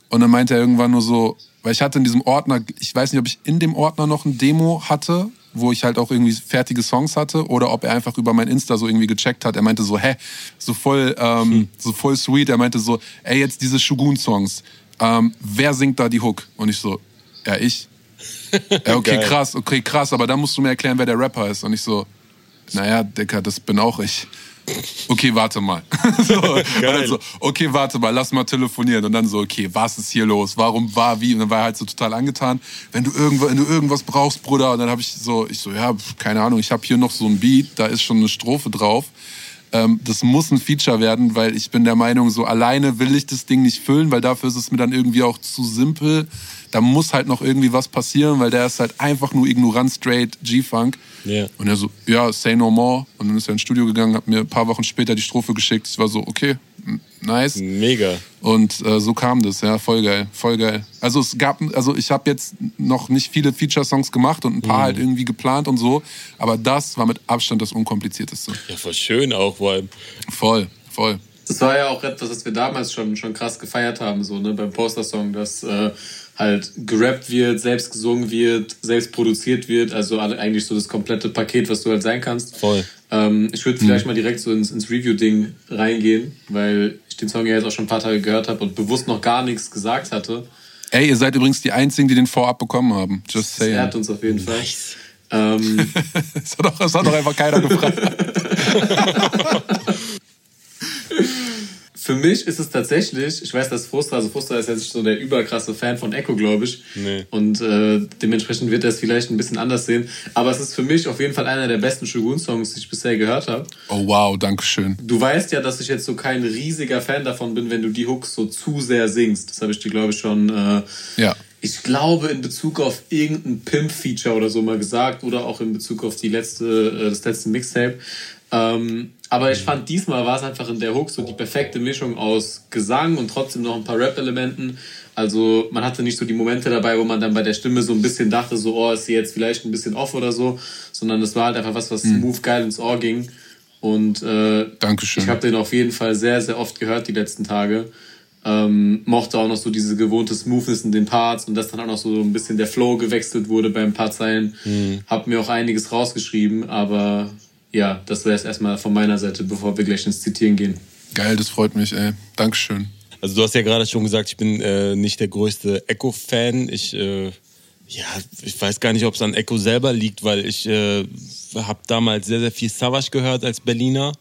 Und dann meinte er irgendwann nur so, weil ich hatte in diesem Ordner, ich weiß nicht, ob ich in dem Ordner noch ein Demo hatte, wo ich halt auch irgendwie fertige Songs hatte oder ob er einfach über mein Insta so irgendwie gecheckt hat. Er meinte so, so voll sweet. Er meinte so, ey, jetzt diese Shogun-Songs, wer singt da die Hook? Und ich so, ja, ich. Ja, okay, krass, aber dann musst du mir erklären, wer der Rapper ist. Und ich so, naja, Dicker, das bin auch ich. Okay, warte mal. So, und dann so, okay, warte mal, lass mal telefonieren. Und dann so, okay, was ist hier los? Warum, war, wie? Und dann war er halt so total angetan. Wenn du irgendwas brauchst, Bruder. Und dann habe ich so, ja, keine Ahnung, ich habe hier noch so ein Beat, da ist schon eine Strophe drauf. Das muss ein Feature werden, weil ich bin der Meinung, so alleine will ich das Ding nicht füllen, weil dafür ist es mir dann irgendwie auch zu simpel. Da muss halt noch irgendwie was passieren, weil der ist halt einfach nur ignorant, straight, G-Funk. Yeah. Und er so, ja, say no more. Und dann ist er ins Studio gegangen, hat mir ein paar Wochen später die Strophe geschickt. Ich war so, okay, nice. Mega. Und so kam das, ja, voll geil, voll geil. Also es gab, also ich habe jetzt noch nicht viele Feature-Songs gemacht und ein paar halt irgendwie geplant und so, aber das war mit Abstand das Unkomplizierteste. Ja, voll schön auch, vor allem. Voll, voll. Das war ja auch etwas, was wir damals schon krass gefeiert haben, so, ne, beim Poster-Song, dass halt gerappt wird, selbst gesungen wird, selbst produziert wird, also eigentlich so das komplette Paket, was du halt sein kannst. Voll. Ich würde vielleicht mal direkt so ins Review-Ding reingehen, weil ich den Song ja jetzt auch schon ein paar Tage gehört habe und bewusst noch gar nichts gesagt hatte. Ey, ihr seid übrigens die Einzigen, die den Vorab bekommen haben. Just saying. Das ehrt uns auf jeden Fall. Nice. Das hat doch einfach keiner gefragt. Für mich ist es tatsächlich, ich weiß, dass Frustra ist jetzt nicht so der überkrasse Fan von Eko, glaube ich. Nee. Und dementsprechend wird er es vielleicht ein bisschen anders sehen. Aber es ist für mich auf jeden Fall einer der besten Shogun-Songs, die ich bisher gehört habe. Oh wow, danke schön. Du weißt ja, dass ich jetzt so kein riesiger Fan davon bin, wenn du die Hooks so zu sehr singst. Das habe ich dir, glaube ich, schon... ja. Ich glaube, in Bezug auf irgendein Pimp-Feature oder so mal gesagt. Oder auch in Bezug auf das letzte Mixtape. Aber ich fand, diesmal war es einfach in der Hook so die perfekte Mischung aus Gesang und trotzdem noch ein paar Rap-Elementen. Also man hatte nicht so die Momente dabei, wo man dann bei der Stimme so ein bisschen dachte, so, oh, ist sie jetzt vielleicht ein bisschen off oder so. Sondern es war halt einfach was smooth geil ins Ohr ging. Und Dankeschön. Ich habe den auf jeden Fall sehr, sehr oft gehört die letzten Tage. Mochte auch noch so diese gewohnte Smoothness in den Parts und dass dann auch noch so ein bisschen der Flow gewechselt wurde beim Partzeilen. Hab mir auch einiges rausgeschrieben, aber... Ja, das wäre es erstmal von meiner Seite, bevor wir gleich ins Zitieren gehen. Geil, das freut mich, ey. Dankeschön. Also du hast ja gerade schon gesagt, ich bin nicht der größte Eko-Fan. Ich weiß gar nicht, ob es an Eko selber liegt, weil ich habe damals sehr, sehr viel Savasch gehört als Berliner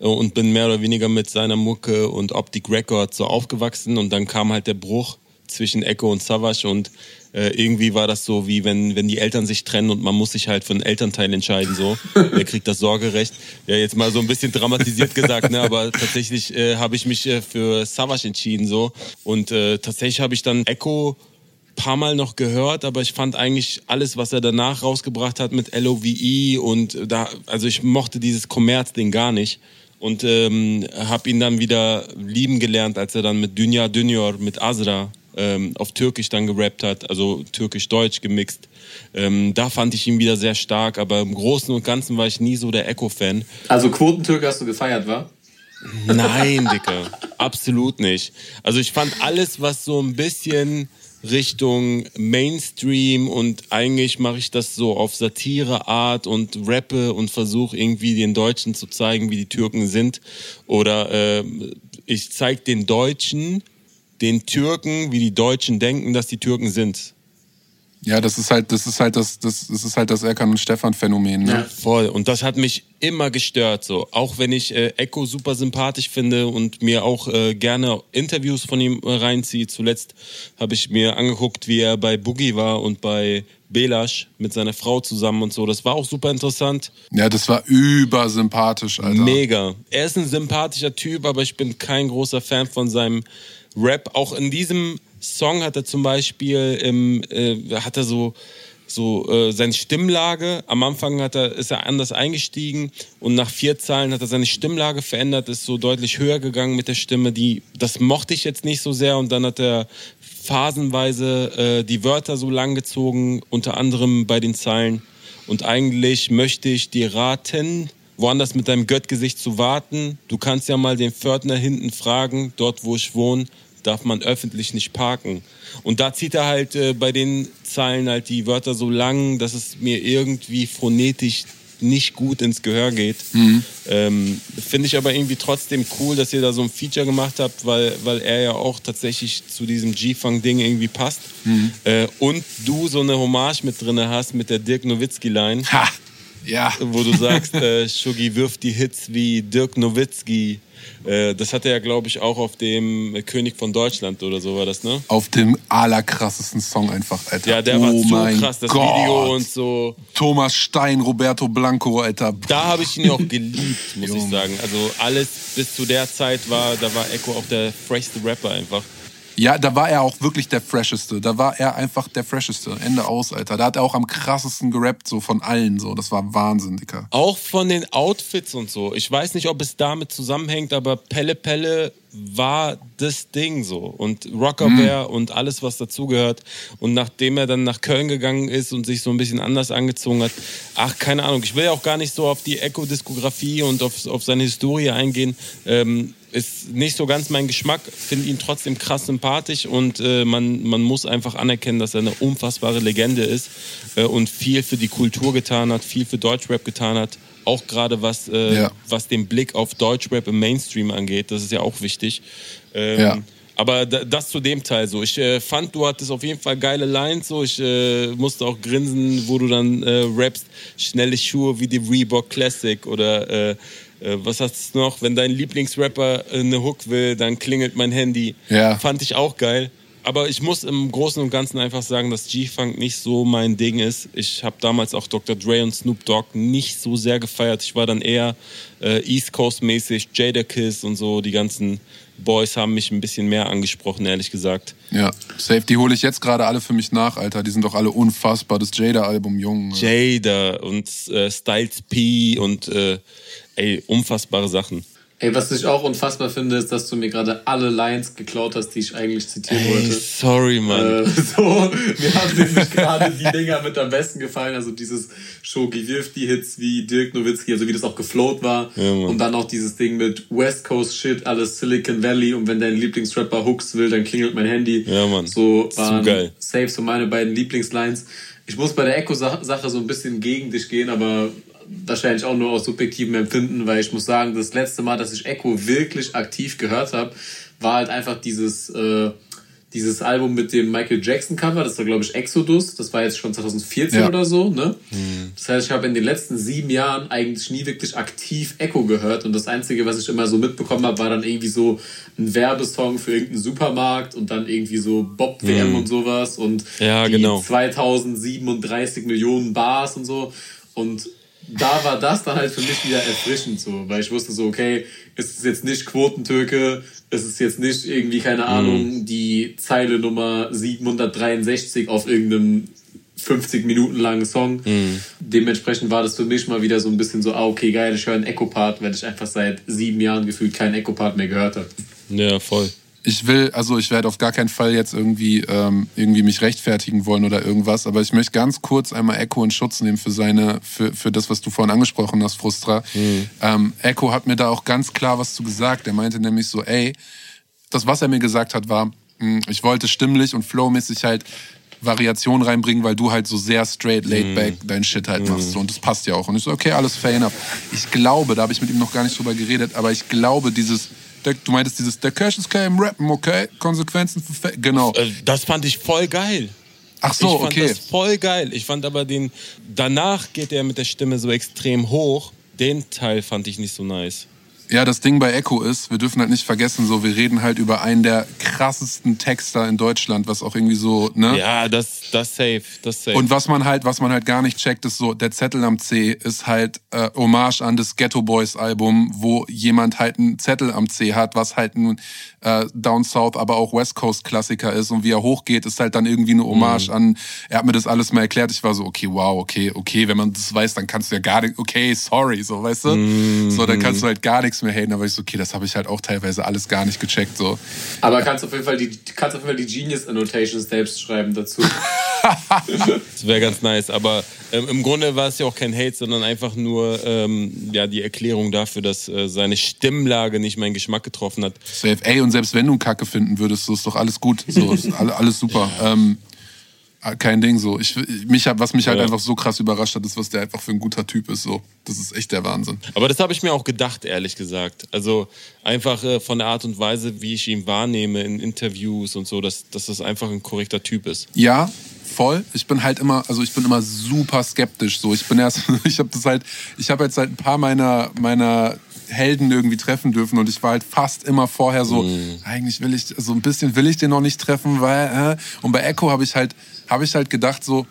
und bin mehr oder weniger mit seiner Mucke und Optik Records so aufgewachsen. Und dann kam halt der Bruch zwischen Eko und Savasch und irgendwie war das so, wie wenn die Eltern sich trennen und man muss sich halt für einen Elternteil entscheiden, so. Wer kriegt das Sorgerecht? Ja, jetzt mal so ein bisschen dramatisiert gesagt, ne? Aber tatsächlich habe ich mich für Savasch entschieden, so. Und tatsächlich habe ich dann Eko ein paar Mal noch gehört, aber ich fand eigentlich alles, was er danach rausgebracht hat mit LOVE und da, also ich mochte dieses Kommerzding gar nicht. Und habe ihn dann wieder lieben gelernt, als er dann mit Dünya Dünyor, mit Azra auf Türkisch dann gerappt hat, also Türkisch-Deutsch gemixt. Da fand ich ihn wieder sehr stark, aber im Großen und Ganzen war ich nie so der Eko-Fan. Also Quotentürke hast du gefeiert, wa? Nein, Dicker, absolut nicht. Also ich fand alles, was so ein bisschen Richtung Mainstream und eigentlich mache ich das so auf Satire-Art und rappe und versuche irgendwie den Deutschen zu zeigen, wie die Türken sind. Oder ich zeige den Deutschen, den Türken, wie die Deutschen denken, dass die Türken sind. Ja, das ist halt das Erkan und Stefan Phänomen, ne? Ja, voll. Und das hat mich immer gestört, so. Auch wenn ich Eko super sympathisch finde und mir auch gerne Interviews von ihm reinziehe. Zuletzt habe ich mir angeguckt, wie er bei Boogie war und bei Belasch mit seiner Frau zusammen und so. Das war auch super interessant. Ja, das war übersympathisch, Alter. Mega. Er ist ein sympathischer Typ, aber ich bin kein großer Fan von seinem Rap. Auch in diesem Song hat er zum Beispiel seine Stimmlage. Am Anfang ist er anders eingestiegen und nach 4 Zeilen hat er seine Stimmlage verändert, ist so deutlich höher gegangen mit der Stimme. Das mochte ich jetzt nicht so sehr und dann hat er phasenweise die Wörter so lang gezogen, unter anderem bei den Zeilen. Und eigentlich möchte ich dir raten, woanders mit deinem Göttgesicht zu warten. Du kannst ja mal den Pförtner hinten fragen, dort wo ich wohne, darf man öffentlich nicht parken. Und da zieht er halt bei den Zeilen halt die Wörter so lang, dass es mir irgendwie phonetisch nicht gut ins Gehör geht. Finde ich aber irgendwie trotzdem cool, dass ihr da so ein Feature gemacht habt, weil er ja auch tatsächlich zu diesem G-Funk-Ding irgendwie passt. Und du so eine Hommage mit drin hast mit der Dirk Nowitzki-Line. Ha! Ja. Wo du sagst, Shuggi wirft die Hits wie Dirk Nowitzki. Das hatte er, glaube ich, auch auf dem König von Deutschland oder so war das, ne? Auf dem allerkrassesten Song einfach, Alter. Ja, der war so krass, das Gott. Video und so. Thomas Stein, Roberto Blanco, Alter. Da habe ich ihn auch geliebt, muss ich sagen. Also alles bis zu der Zeit da war Eko auch der freshste Rapper einfach. Ja, da war er auch wirklich der Fresheste. Da war er einfach der Fresheste. Ende aus, Alter. Da hat er auch am krassesten gerappt, so von allen. So. Das war Wahnsinn, Dicker. Auch von den Outfits und so. Ich weiß nicht, ob es damit zusammenhängt, aber Pelle Pelle war das Ding so. Und Rockerwear und alles, was dazugehört. Und nachdem er dann nach Köln gegangen ist und sich so ein bisschen anders angezogen hat, ach, keine Ahnung. Ich will ja auch gar nicht so auf die Eko-Diskografie und auf seine Historie eingehen. Ist nicht so ganz mein Geschmack, finde ihn trotzdem krass sympathisch und man muss einfach anerkennen, dass er eine unfassbare Legende ist und viel für die Kultur getan hat, viel für Deutschrap getan hat, auch gerade was den Blick auf Deutschrap im Mainstream angeht, das ist ja auch wichtig. Aber das zu dem Teil so. Ich fand, du hattest auf jeden Fall geile Lines so. Ich musste auch grinsen, wo du dann rappst, schnelle Schuhe wie die Reebok Classic oder was hast du noch? Wenn dein Lieblingsrapper eine Hook will, dann klingelt mein Handy. Ja. Fand ich auch geil. Aber ich muss im Großen und Ganzen einfach sagen, dass G-Funk nicht so mein Ding ist. Ich habe damals auch Dr. Dre und Snoop Dogg nicht so sehr gefeiert. Ich war dann eher East Coast-mäßig, Jadakiss und so. Die ganzen Boys haben mich ein bisschen mehr angesprochen, ehrlich gesagt. Ja, safe. Die hole ich jetzt gerade alle für mich nach, Alter. Die sind doch alle unfassbar. Das Jada-Album, Junge. Jada und Styles P und... Ey, unfassbare Sachen. Ey, was ich auch unfassbar finde, ist, dass du mir gerade alle Lines geklaut hast, die ich eigentlich zitieren wollte. Sorry, Mann. Mir haben nämlich gerade die Dinger mit am besten gefallen. Also dieses Shogi wirft die Hits wie Dirk Nowitzki, also wie das auch geflowt war. Ja, und dann auch dieses Ding mit West Coast Shit, alles Silicon Valley. Und wenn dein Lieblingsrapper Hooks will, dann klingelt mein Handy. Ja, Mann. So waren safe so meine beiden Lieblingslines. Ich muss bei der Echo-Sache so ein bisschen gegen dich gehen, aber... wahrscheinlich auch nur aus subjektivem Empfinden, weil ich muss sagen, das letzte Mal, dass ich Eko wirklich aktiv gehört habe, war halt einfach dieses Album mit dem Michael Jackson-Cover, das war, glaube ich, Exodus, das war jetzt schon 2014 oder so, ne? Mhm. Das heißt, ich habe in den letzten 7 Jahren eigentlich nie wirklich aktiv Eko gehört und das Einzige, was ich immer so mitbekommen habe, war dann irgendwie so ein Werbesong für irgendeinen Supermarkt und dann irgendwie so Bob-WM und sowas und ja, die 2037 Millionen Bars und so und da war das dann halt für mich wieder erfrischend so, weil ich wusste so, okay, es ist jetzt nicht Quotentürke, es ist jetzt nicht irgendwie, keine Ahnung, die Zeile Nummer 763 auf irgendeinem 50 Minuten langen Song. Dementsprechend war das für mich mal wieder so ein bisschen so, okay, geil, ich höre einen Eko-Part, weil ich einfach seit 7 Jahren gefühlt keinen Eko-Part mehr gehört habe. Ja, voll. Ich werde auf gar keinen Fall jetzt irgendwie mich rechtfertigen wollen oder irgendwas, aber ich möchte ganz kurz einmal Eko in Schutz nehmen für das, was du vorhin angesprochen hast, Frustra. Eko hat mir da auch ganz klar was zu gesagt. Er meinte nämlich so, ey, das, was er mir gesagt hat, war, ich wollte stimmlich und flowmäßig halt Variation reinbringen, weil du halt so sehr straight, laid back dein Shit halt machst. So, und das passt ja auch. Und ich so, okay, alles fair enough. Ich glaube, da habe ich mit ihm noch gar nicht drüber geredet, aber ich glaube, du meintest dieses, der Cash ist kein Rappen, okay? Konsequenzen für genau. Das fand ich voll geil. Ach so, okay. Ich fand das voll geil. Ich fand aber danach geht er mit der Stimme so extrem hoch. Den Teil fand ich nicht so nice. Ja, das Ding bei Eko ist, wir dürfen halt nicht vergessen, so, wir reden halt über einen der krassesten Texter in Deutschland, was auch irgendwie so, ne? Ja, das safe. Und was man halt gar nicht checkt, ist so, der Zettel am C ist halt Hommage an das Ghetto Boys Album, wo jemand halt einen Zettel am C hat, was halt ein Down South, aber auch West Coast Klassiker ist und wie er hochgeht, ist halt dann irgendwie eine Hommage an, er hat mir das alles mal erklärt, ich war so, okay, wow, okay, wenn man das weiß, dann kannst du ja gar nicht, okay, sorry, so, weißt du? So, dann kannst du halt gar nichts mehr haten, aber ich so, okay, das habe ich halt auch teilweise alles gar nicht gecheckt, so. Aber kannst auf jeden Fall die Genius Annotations selbst schreiben dazu. Das wäre ganz nice, aber im Grunde war es ja auch kein Hate, sondern einfach nur die Erklärung dafür, dass seine Stimmlage nicht meinen Geschmack getroffen hat. Safe, ey, und selbst wenn du einen Kacke finden würdest, so ist doch alles gut, so ist alles super. Kein Ding so. Was mich halt einfach so krass überrascht hat, ist, was der einfach für ein guter Typ ist. So. Das ist echt der Wahnsinn. Aber das habe ich mir auch gedacht, ehrlich gesagt. Also einfach von der Art und Weise, wie ich ihn wahrnehme in Interviews und so, dass das einfach ein korrekter Typ ist. Ja, voll. Ich bin immer super skeptisch. So. Ich habe jetzt ein paar meiner Helden irgendwie treffen dürfen und ich war halt fast immer vorher so, eigentlich will ich den noch nicht treffen, weil und bei Eko habe ich halt gedacht so,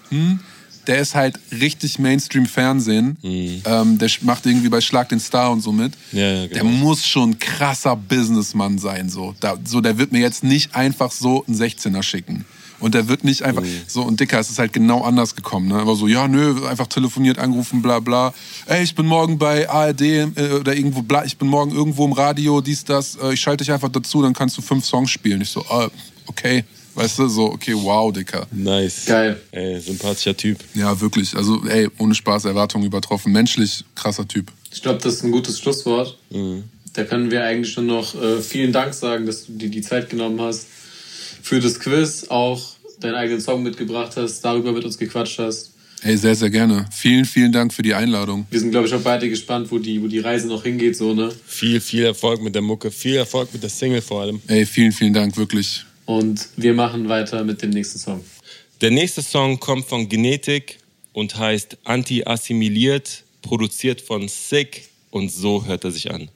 der ist halt richtig Mainstream-Fernsehen. Mhm. Der macht irgendwie bei Schlag den Star und so mit. Ja, genau. Der muss schon ein krasser Businessmann sein. So, der wird mir jetzt nicht einfach so einen 16er schicken. Und der wird nicht einfach... So, und Dicker, es ist halt genau anders gekommen. Ne? Aber so, ja, nö, einfach telefoniert, angerufen, bla bla. Ey, ich bin morgen bei ARD oder irgendwo, bla, ich bin morgen irgendwo im Radio, dies, das. Ich schalte dich einfach dazu, dann kannst du 5 Songs spielen. Ich so, okay. Weißt du, so, okay, wow, Dicker. Nice. Geil. Ey, sympathischer Typ. Ja, wirklich. Also, ey, ohne Spaß, Erwartungen übertroffen. Menschlich krasser Typ. Ich glaube, das ist ein gutes Schlusswort. Mhm. Da können wir eigentlich nur noch vielen Dank sagen, dass du dir die Zeit genommen hast für das Quiz, auch deinen eigenen Song mitgebracht hast, darüber mit uns gequatscht hast. Ey, sehr, sehr gerne. Vielen, vielen Dank für die Einladung. Wir sind, glaube ich, auch beide gespannt, wo die Reise noch hingeht, so, ne? Viel, viel Erfolg mit der Mucke, viel Erfolg mit der Single vor allem. Ey, vielen, vielen Dank, wirklich. Und wir machen weiter mit dem nächsten Song. Der nächste Song kommt von Genetikk und heißt Anti-Assimiliert, produziert von Sick und so hört er sich an.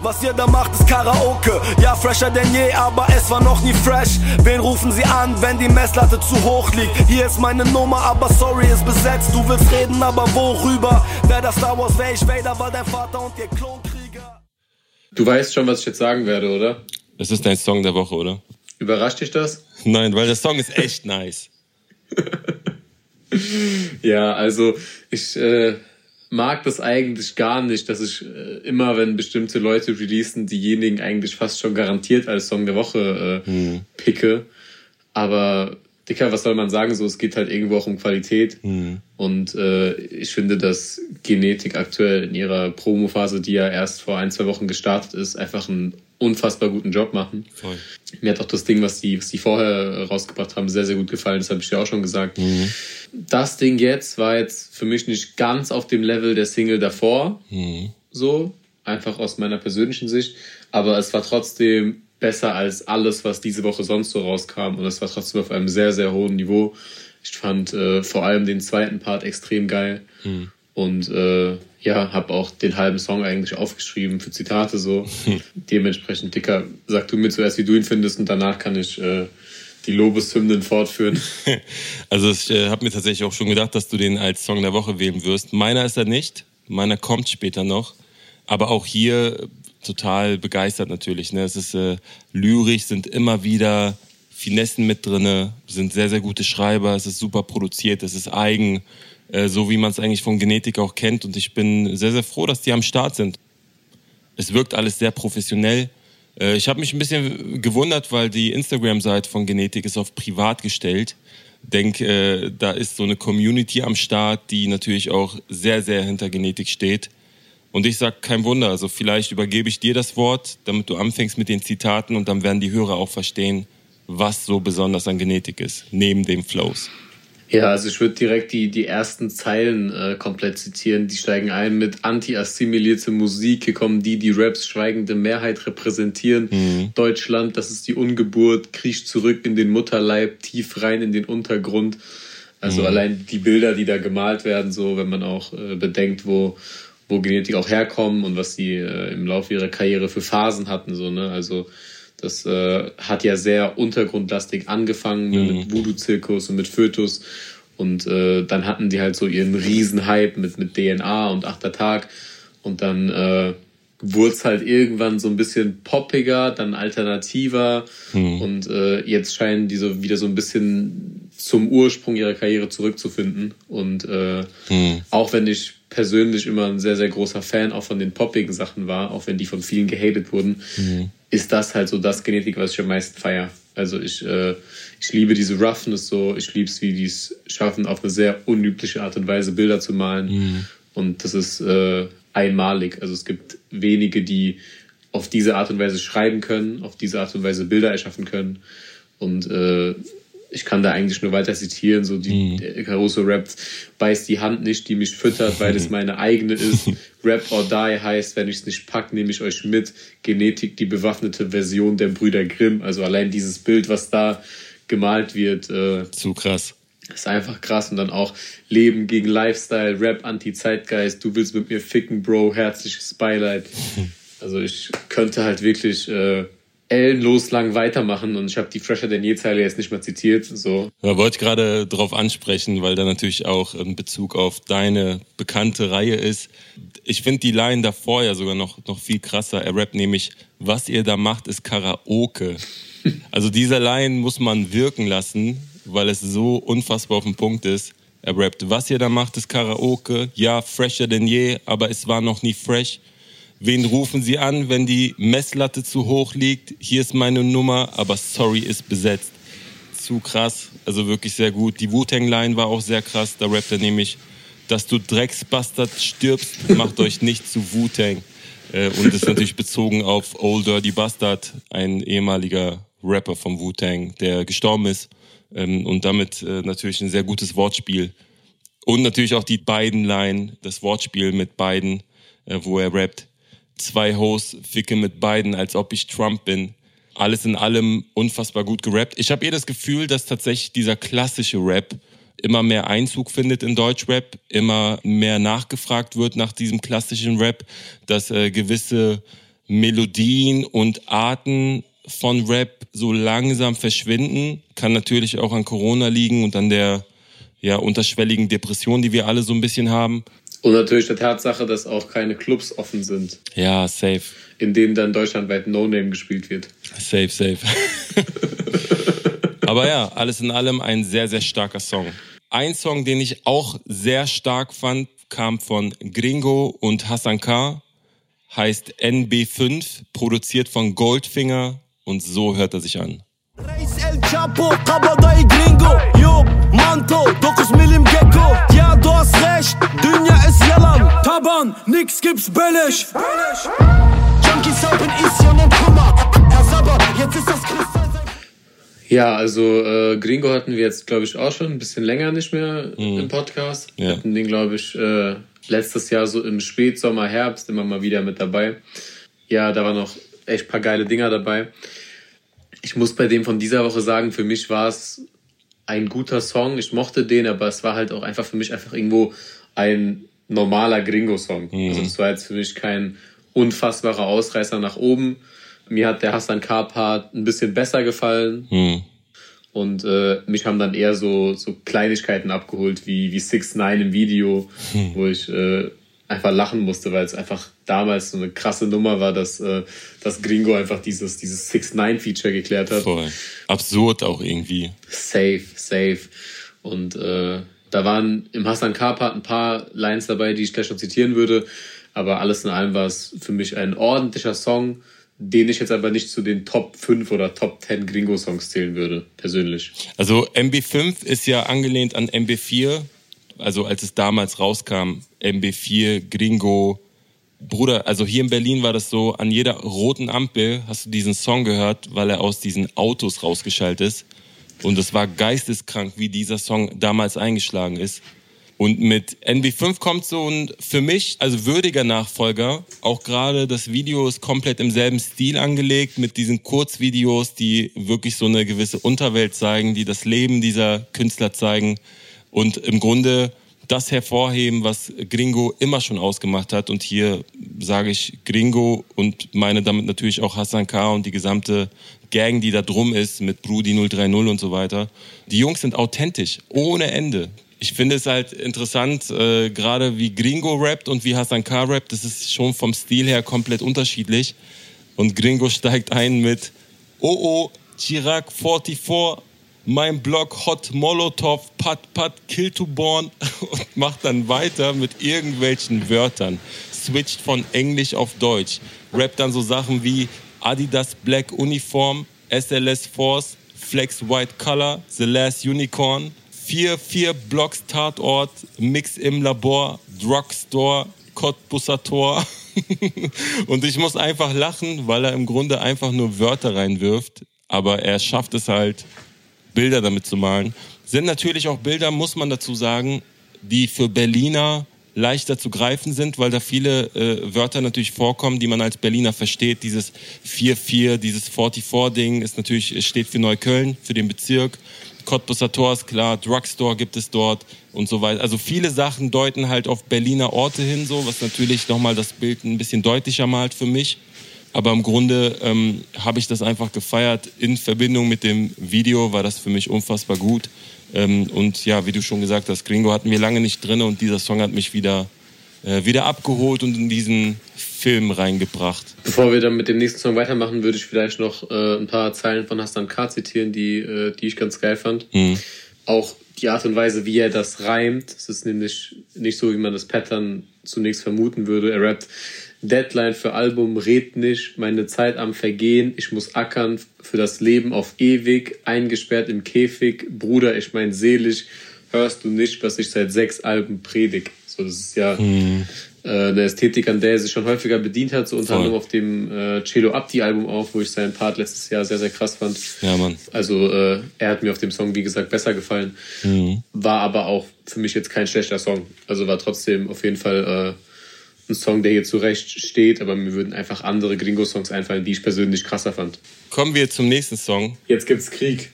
Was ihr da macht, ist Karaoke. Ja, fresher denn je, aber es war noch nie fresh. Wen rufen sie an, wenn die Messlatte zu hoch liegt? Hier ist meine Nummer, aber sorry, ist besetzt. Du willst reden, aber worüber? Wer das Star Wars wäre, ich Vader, war dein Vater und ihr Klonkrieger. Du weißt schon, was ich jetzt sagen werde, oder? Das ist dein Song der Woche, oder? Überrascht dich das? Nein, weil der Song ist echt nice. Ja, also ich mag das eigentlich gar nicht, dass ich immer, wenn bestimmte Leute releasen, diejenigen eigentlich fast schon garantiert als Song der Woche picke. Aber, Dicker, was soll man sagen? So, es geht halt irgendwo auch um Qualität. Und ich finde, dass Genetikk aktuell in ihrer Promophase, die ja erst vor 1-2 Wochen gestartet ist, einfach einen unfassbar guten Job machen. Voll. Mir hat auch das Ding, was die vorher rausgebracht haben, sehr, sehr gut gefallen. Das habe ich dir auch schon gesagt. Das Ding jetzt war jetzt für mich nicht ganz auf dem Level der Single davor. So, einfach aus meiner persönlichen Sicht. Aber es war trotzdem besser als alles, was diese Woche sonst so rauskam. Und es war trotzdem auf einem sehr, sehr hohen Niveau. Ich fand vor allem den zweiten Part extrem geil. Und habe auch den halben Song eigentlich aufgeschrieben für Zitate so. Dementsprechend, Dicker, sag du mir zuerst, wie du ihn findest und danach kann ich die Lobeshymnen fortführen. Also ich habe mir tatsächlich auch schon gedacht, dass du den als Song der Woche wählen wirst. Meiner ist er nicht, meiner kommt später noch. Aber auch hier total begeistert natürlich. Ne? Es ist lyrisch, sind immer wieder Finessen mit drin, sind sehr, sehr gute Schreiber, es ist super produziert, es ist eigen. So wie man es eigentlich von Genetikk auch kennt. Und ich bin sehr, sehr froh, dass die am Start sind. Es wirkt alles sehr professionell. Ich habe mich ein bisschen gewundert, weil die Instagram-Seite von Genetikk ist auf privat gestellt. Denke, da ist so eine Community am Start, die natürlich auch sehr, sehr hinter Genetikk steht. Und ich sage, kein Wunder, also vielleicht übergebe ich dir das Wort, damit du anfängst mit den Zitaten und dann werden die Hörer auch verstehen, was so besonders an Genetikk ist, neben den Flows. Ja, also ich würde direkt die ersten Zeilen komplett zitieren. Die steigen ein mit anti-assimilierte Musik. Hier kommen die Raps schweigende Mehrheit repräsentieren. Deutschland, das ist die Ungeburt. Kriecht zurück in den Mutterleib, tief rein in den Untergrund. Also allein die Bilder, die da gemalt werden, so wenn man auch bedenkt, wo Genetikk auch herkommen und was sie im Laufe ihrer Karriere für Phasen hatten. So, ne? Also das hat ja sehr untergrundlastig angefangen mit Voodoo-Zirkus und mit Fötus. Und dann hatten die halt so ihren Riesen-Hype mit DNA und Achter Tag. Und dann wurde es halt irgendwann so ein bisschen poppiger, dann alternativer. Und jetzt scheinen die so wieder so ein bisschen zum Ursprung ihrer Karriere zurückzufinden. Und auch wenn ich persönlich immer ein sehr, sehr großer Fan auch von den poppigen Sachen war, auch wenn die von vielen gehatet wurden, ist das halt so das Genetikk, was ich am meisten feiere. Also ich liebe diese Roughness so, ich liebe es, wie die es schaffen, auf eine sehr unübliche Art und Weise Bilder zu malen. Und das ist einmalig. Also es gibt wenige, die auf diese Art und Weise schreiben können, auf diese Art und Weise Bilder erschaffen können. Und ich kann da eigentlich nur weiter zitieren, so die Caruso rappt, beiß die Hand nicht, die mich füttert, weil es meine eigene ist. Rap or die heißt, wenn ich es nicht pack, nehme ich euch mit. Genetikk, die bewaffnete Version der Brüder Grimm. Also allein dieses Bild, was da gemalt wird. Zu krass. Ist einfach krass. Und dann auch Leben gegen Lifestyle, Rap anti-Zeitgeist, du willst mit mir ficken, Bro, herzliches Beileid. Also ich könnte halt wirklich... ellenlos lang weitermachen und ich habe die Fresher denn je Zeile jetzt nicht mehr zitiert. So. Ja, wollte ich gerade drauf ansprechen, weil da natürlich auch in Bezug auf deine bekannte Reihe ist. Ich finde die Line davor ja sogar noch viel krasser. Er rappt nämlich, was ihr da macht, ist Karaoke. Also diese Line muss man wirken lassen, weil es so unfassbar auf den Punkt ist. Er rappt, was ihr da macht, ist Karaoke. Ja, fresher denn je, aber es war noch nie fresh. Wen rufen Sie an, wenn die Messlatte zu hoch liegt? Hier ist meine Nummer, aber sorry, ist besetzt. Zu krass, also wirklich sehr gut. Die Wu-Tang-Line war auch sehr krass. Da rappt er nämlich, dass du Drecksbastard stirbst, macht euch nicht zu Wu-Tang. Und ist natürlich bezogen auf Old Dirty Bastard, ein ehemaliger Rapper vom Wu-Tang, der gestorben ist. Und damit natürlich ein sehr gutes Wortspiel. Und natürlich auch die Biden-Line, das Wortspiel mit Biden, wo er rappt. 2 Hoes, ficke mit Biden, als ob ich Trump bin. Alles in allem unfassbar gut gerappt. Ich habe das Gefühl, dass tatsächlich dieser klassische Rap immer mehr Einzug findet in Deutschrap, immer mehr nachgefragt wird nach diesem klassischen Rap, dass gewisse Melodien und Arten von Rap so langsam verschwinden. Kann natürlich auch an Corona liegen und an der unterschwelligen Depression, die wir alle so ein bisschen haben. Und natürlich der Tatsache, dass auch keine Clubs offen sind. Ja, safe. In denen dann deutschlandweit No-Name gespielt wird. Safe, safe. Aber ja, alles in allem ein sehr, sehr starker Song. Ein Song, den ich auch sehr stark fand, kam von Gringo und Hasan.K, heißt NB5, produziert von Goldfinger und so hört er sich an. Reis El Chapo, Kabadai Gringo, yo, Manto, 9mm Gecko, ja du hast recht, Dünya ist Yalan, Taban, nix gibt's billig. Junkies haben Ision und Kummer, er sabbert, jetzt ist das Kristall. Ja, also Gringo hatten wir jetzt, glaube ich, auch schon ein bisschen länger nicht mehr im Podcast. Wir hatten den, glaube ich, letztes Jahr so im Spätsommer, Herbst immer mal wieder mit dabei. Ja, da waren noch echt ein paar geile Dinger dabei. Ich muss bei dem von dieser Woche sagen, für mich war es ein guter Song. Ich mochte den, aber es war halt auch einfach für mich einfach irgendwo ein normaler Gringo-Song. Mhm. Also es war jetzt für mich kein unfassbarer Ausreißer nach oben. Mir hat der Hasan.K-Part ein bisschen besser gefallen. Mhm. Und mich haben dann eher so Kleinigkeiten abgeholt, wie 6ix9ine im Video, wo ich einfach lachen musste, weil es einfach damals so eine krasse Nummer war, dass Gringo einfach dieses 6ix9ine-Feature geklärt hat. Voll. Absurd auch irgendwie. Safe. Und da waren im Hasan.K-Part ein paar Lines dabei, die ich gleich schon zitieren würde, aber alles in allem war es für mich ein ordentlicher Song, den ich jetzt aber nicht zu den Top 5 oder Top 10 Gringo-Songs zählen würde, persönlich. Also MB5 ist ja angelehnt an MB4, also als es damals rauskam, MB4, Gringo, Bruder, also hier in Berlin war das so, an jeder roten Ampel hast du diesen Song gehört, weil er aus diesen Autos rausgeschaltet ist. Und es war geisteskrank, wie dieser Song damals eingeschlagen ist. Und mit NB5 kommt so ein für mich, also würdiger Nachfolger, auch gerade das Video ist komplett im selben Stil angelegt, mit diesen Kurzvideos, die wirklich so eine gewisse Unterwelt zeigen, die das Leben dieser Künstler zeigen und im Grunde das hervorheben, was Gringo immer schon ausgemacht hat. Und hier sage ich Gringo und meine damit natürlich auch Hasan.K und die gesamte Gang, die da drum ist, mit Brudi 030 und so weiter. Die Jungs sind authentisch, ohne Ende. Ich finde es halt interessant, gerade wie Gringo rappt und wie Hasan.K rappt, das ist schon vom Stil her komplett unterschiedlich. Und Gringo steigt ein mit Chirac44, mein Block, Hot Molotov, Pat Pat, Kill to Born und macht dann weiter mit irgendwelchen Wörtern. Switcht von Englisch auf Deutsch. Rappt dann so Sachen wie Adidas Black Uniform, SLS Force, Flex White Color, The Last Unicorn, 4 Blocks Tatort, Mix im Labor, Drugstore, Cottbusser Tor. Und ich muss einfach lachen, weil er im Grunde einfach nur Wörter reinwirft. Aber er schafft es halt, Bilder damit zu malen. Sind natürlich auch Bilder, muss man dazu sagen, die für Berliner leichter zu greifen sind, weil da viele Wörter natürlich vorkommen, die man als Berliner versteht. Dieses 4-4, dieses 44-Ding ist natürlich, steht für Neukölln, für den Bezirk. Cottbusser Tor ist klar, Drugstore gibt es dort und so weiter. Also viele Sachen deuten halt auf Berliner Orte hin, so was natürlich nochmal das Bild ein bisschen deutlicher malt für mich. Aber im Grunde habe ich das einfach gefeiert. In Verbindung mit dem Video war das für mich unfassbar gut. Und ja, wie du schon gesagt hast, Gringo hatten wir lange nicht drin und dieser Song hat mich wieder abgeholt und in diesen Film reingebracht. Bevor wir dann mit dem nächsten Song weitermachen, würde ich vielleicht noch ein paar Zeilen von Hasan.K zitieren, die ich ganz geil fand. Mhm. Auch die Art und Weise, wie er das reimt. Es ist nämlich nicht so, wie man das Pattern zunächst vermuten würde. Er rappt: Deadline für Album, red nicht, meine Zeit am Vergehen, ich muss ackern für das Leben auf ewig, eingesperrt im Käfig, Bruder, ich mein seelisch, hörst du nicht, was ich seit 6 Alben predig. So, das ist ja eine Ästhetik, an der er sich schon häufiger bedient hat, so unter anderem auf dem Celo Abdi-Album auch, wo ich seinen Part letztes Jahr sehr, sehr krass fand. Ja, Mann. Also er hat mir auf dem Song, wie gesagt, besser gefallen. Mhm. War aber auch für mich jetzt kein schlechter Song. Also war trotzdem auf jeden Fall ein Song, der hier zurecht steht, aber mir würden einfach andere Gringo-Songs einfallen, die ich persönlich krasser fand. Kommen wir zum nächsten Song. Jetzt gibt's Krieg.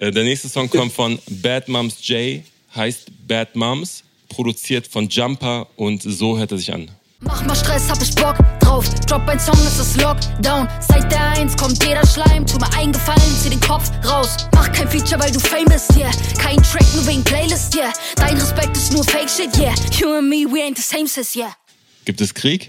Der nächste Song kommt von Badmómzjay, heißt Bad Moms, produziert von Jumper und so hört er sich an. Mach mal Stress, hab ich Bock drauf. Drop ein Song, es ist Lockdown. Seit der 1 kommt jeder Schleim. Tu mir eingefallen, zieh den Kopf raus. Mach kein Feature, weil du Fame bist, yeah. Kein Track, nur wegen Playlist, yeah. Dein Respekt ist nur Fake Shit, yeah. You and me, we ain't the same, sis, yeah. Gibt es Krieg?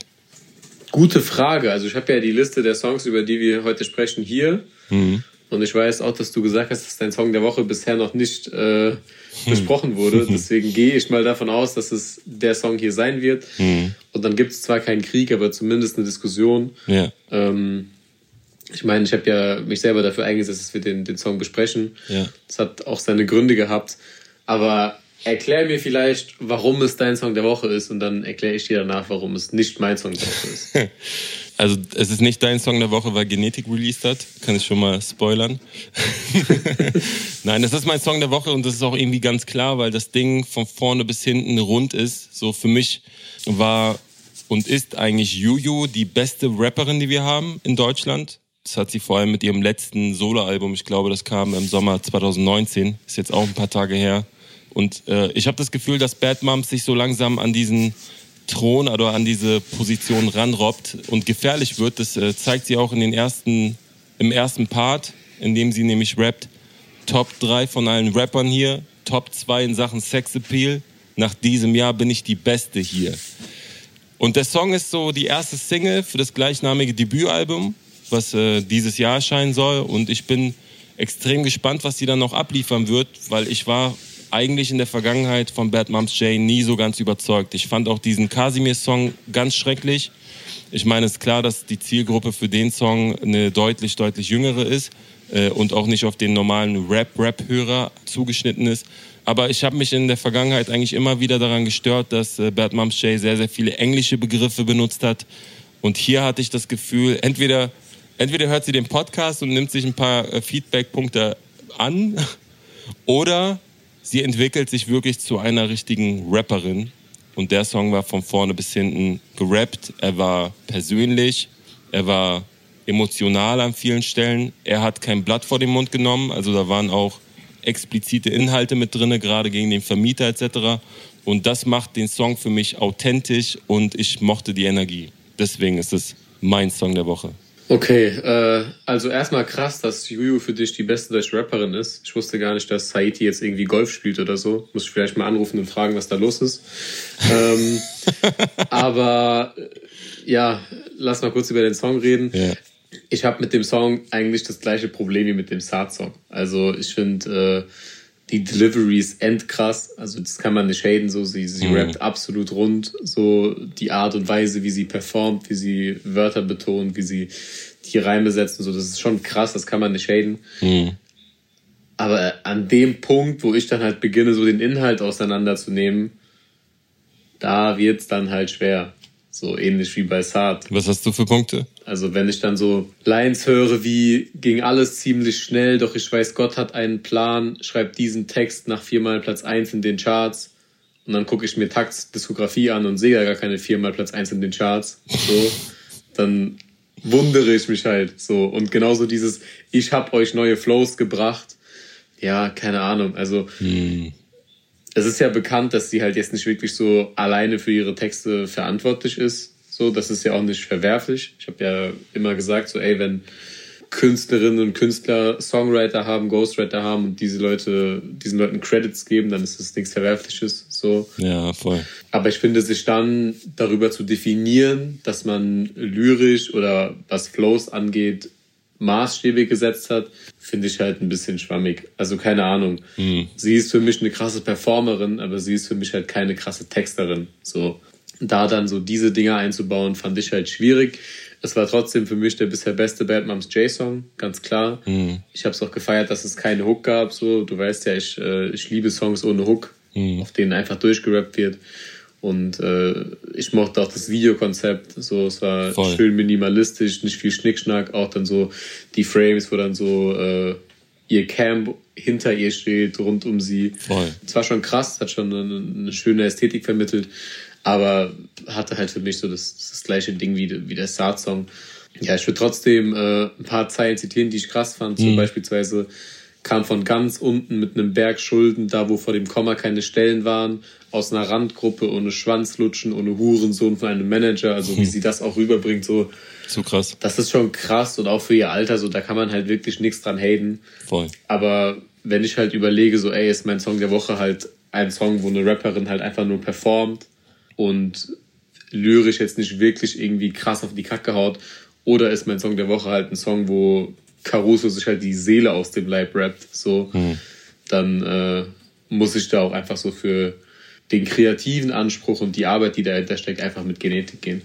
Gute Frage. Also ich habe ja die Liste der Songs, über die wir heute sprechen, hier. Mhm. Und ich weiß auch, dass du gesagt hast, dass dein Song der Woche bisher noch nicht besprochen wurde. Deswegen gehe ich mal davon aus, dass es der Song hier sein wird. Mhm. Und dann gibt es zwar keinen Krieg, aber zumindest eine Diskussion. Ja. Ich meine, ich habe ja mich selber dafür eingesetzt, dass wir den Song besprechen. Ja. Das hat auch seine Gründe gehabt. Aber erklär mir vielleicht, warum es dein Song der Woche ist, und dann erkläre ich dir danach, warum es nicht mein Song der Woche ist. Also es ist nicht dein Song der Woche, weil Genetikk released hat. Kann ich schon mal spoilern. Nein, das ist mein Song der Woche und das ist auch irgendwie ganz klar, weil das Ding von vorne bis hinten rund ist. So für mich war und ist eigentlich Juju die beste Rapperin, die wir haben in Deutschland. Das hat sie vor allem mit ihrem letzten Soloalbum, ich glaube, das kam im Sommer 2019, ist jetzt auch ein paar Tage her. Und ich habe das Gefühl, dass Bad Moms sich so langsam an diesen Thron oder an diese Position ranrobbt und gefährlich wird. Das zeigt sie auch in im ersten Part, in dem sie nämlich rappt. Top 3 von allen Rappern hier, Top 2 in Sachen Sexappeal. Nach diesem Jahr bin ich die Beste hier. Und der Song ist so die erste Single für das gleichnamige Debütalbum, was dieses Jahr erscheinen soll. Und ich bin extrem gespannt, was sie dann noch abliefern wird, weil ich war eigentlich in der Vergangenheit von Badmómzjay nie so ganz überzeugt. Ich fand auch diesen Kasimir-Song ganz schrecklich. Ich meine, es ist klar, dass die Zielgruppe für den Song eine deutlich, deutlich jüngere ist und auch nicht auf den normalen Rap-Hörer zugeschnitten ist. Aber ich habe mich in der Vergangenheit eigentlich immer wieder daran gestört, dass Badmómzjay sehr, sehr viele englische Begriffe benutzt hat. Und hier hatte ich das Gefühl, entweder hört sie den Podcast und nimmt sich ein paar Feedback-Punkte an oder sie entwickelt sich wirklich zu einer richtigen Rapperin. Und der Song war von vorne bis hinten gerappt. Er war persönlich, er war emotional an vielen Stellen. Er hat kein Blatt vor den Mund genommen. Also da waren auch explizite Inhalte mit drin, gerade gegen den Vermieter etc. Und das macht den Song für mich authentisch und ich mochte die Energie. Deswegen ist es mein Song der Woche. Okay, also erstmal krass, dass Juju für dich die beste deutsche Rapperin ist. Ich wusste gar nicht, dass Saiti jetzt irgendwie Golf spielt oder so. Muss ich vielleicht mal anrufen und fragen, was da los ist. Aber ja, lass mal kurz über den Song reden. Ja. Ich habe mit dem Song eigentlich das gleiche Problem wie mit dem Saad-Song. Also ich finde die Delivery ist endkrass. Also das kann man nicht haten. So. Sie rappt absolut rund. So die Art und Weise, wie sie performt, wie sie Wörter betont, wie sie die Reime setzt. So. Das ist schon krass, das kann man nicht haten. Mhm. Aber an dem Punkt, wo ich dann halt beginne, so den Inhalt auseinanderzunehmen, da wird's dann halt schwer. So ähnlich wie bei Saad. Was hast du für Punkte? Also wenn ich dann so Lines höre wie: ging alles ziemlich schnell, doch ich weiß, Gott hat einen Plan, schreibt diesen Text nach 4-mal Platz 1 in den Charts. Und dann gucke ich mir Takts Diskografie an und sehe ja gar keine 4-mal Platz 1 in den Charts. So, dann wundere ich mich halt so. Und genauso dieses: ich hab euch neue Flows gebracht. Ja, keine Ahnung, also... Es ist ja bekannt, dass sie halt jetzt nicht wirklich so alleine für ihre Texte verantwortlich ist. So, das ist ja auch nicht verwerflich. Ich habe ja immer gesagt, so, ey, wenn Künstlerinnen und Künstler Songwriter haben, Ghostwriter haben und diese Leute, diesen Leuten Credits geben, dann ist das nichts Verwerfliches. So. Ja, voll. Aber ich finde, sich dann darüber zu definieren, dass man lyrisch oder was Flows angeht, Maßstäbe gesetzt hat, finde ich halt ein bisschen schwammig. Also keine Ahnung. Mhm. Sie ist für mich eine krasse Performerin, aber sie ist für mich halt keine krasse Texterin. So. Da dann so diese Dinger einzubauen, fand ich halt schwierig. Es war trotzdem für mich der bisher beste Badmómzjay-Song, ganz klar. Mhm. Ich habe es auch gefeiert, dass es keine Hook gab. So. Du weißt ja, ich liebe Songs ohne Hook, auf denen einfach durchgerappt wird. Und ich mochte auch das Videokonzept. So, es war voll schön minimalistisch, nicht viel Schnickschnack. Auch dann so die Frames, wo dann so ihr Camp hinter ihr steht, rund um sie. Voll. Es war schon krass, hat schon eine schöne Ästhetik vermittelt. Aber hatte halt für mich so das gleiche Ding wie der Saad-Song. Ja, ich würde trotzdem ein paar Zeilen zitieren, die ich krass fand. So beispielsweise kam von ganz unten mit einem Berg Schulden, da wo vor dem Komma keine Stellen waren, aus einer Randgruppe, ohne Schwanzlutschen, ohne Hurensohn von einem Manager. Also wie sie das auch rüberbringt. So krass. Das ist schon krass und auch für ihr Alter. So, da kann man halt wirklich nichts dran haten. Voll. Aber wenn ich halt überlege, so ey, ist mein Song der Woche halt ein Song, wo eine Rapperin halt einfach nur performt und lyrisch jetzt nicht wirklich irgendwie krass auf die Kacke haut, oder ist mein Song der Woche halt ein Song, wo Caruso sich halt die Seele aus dem Leib rappt, so, dann muss ich da auch einfach so für den kreativen Anspruch und die Arbeit, die dahinter steckt, einfach mit Genetikk gehen.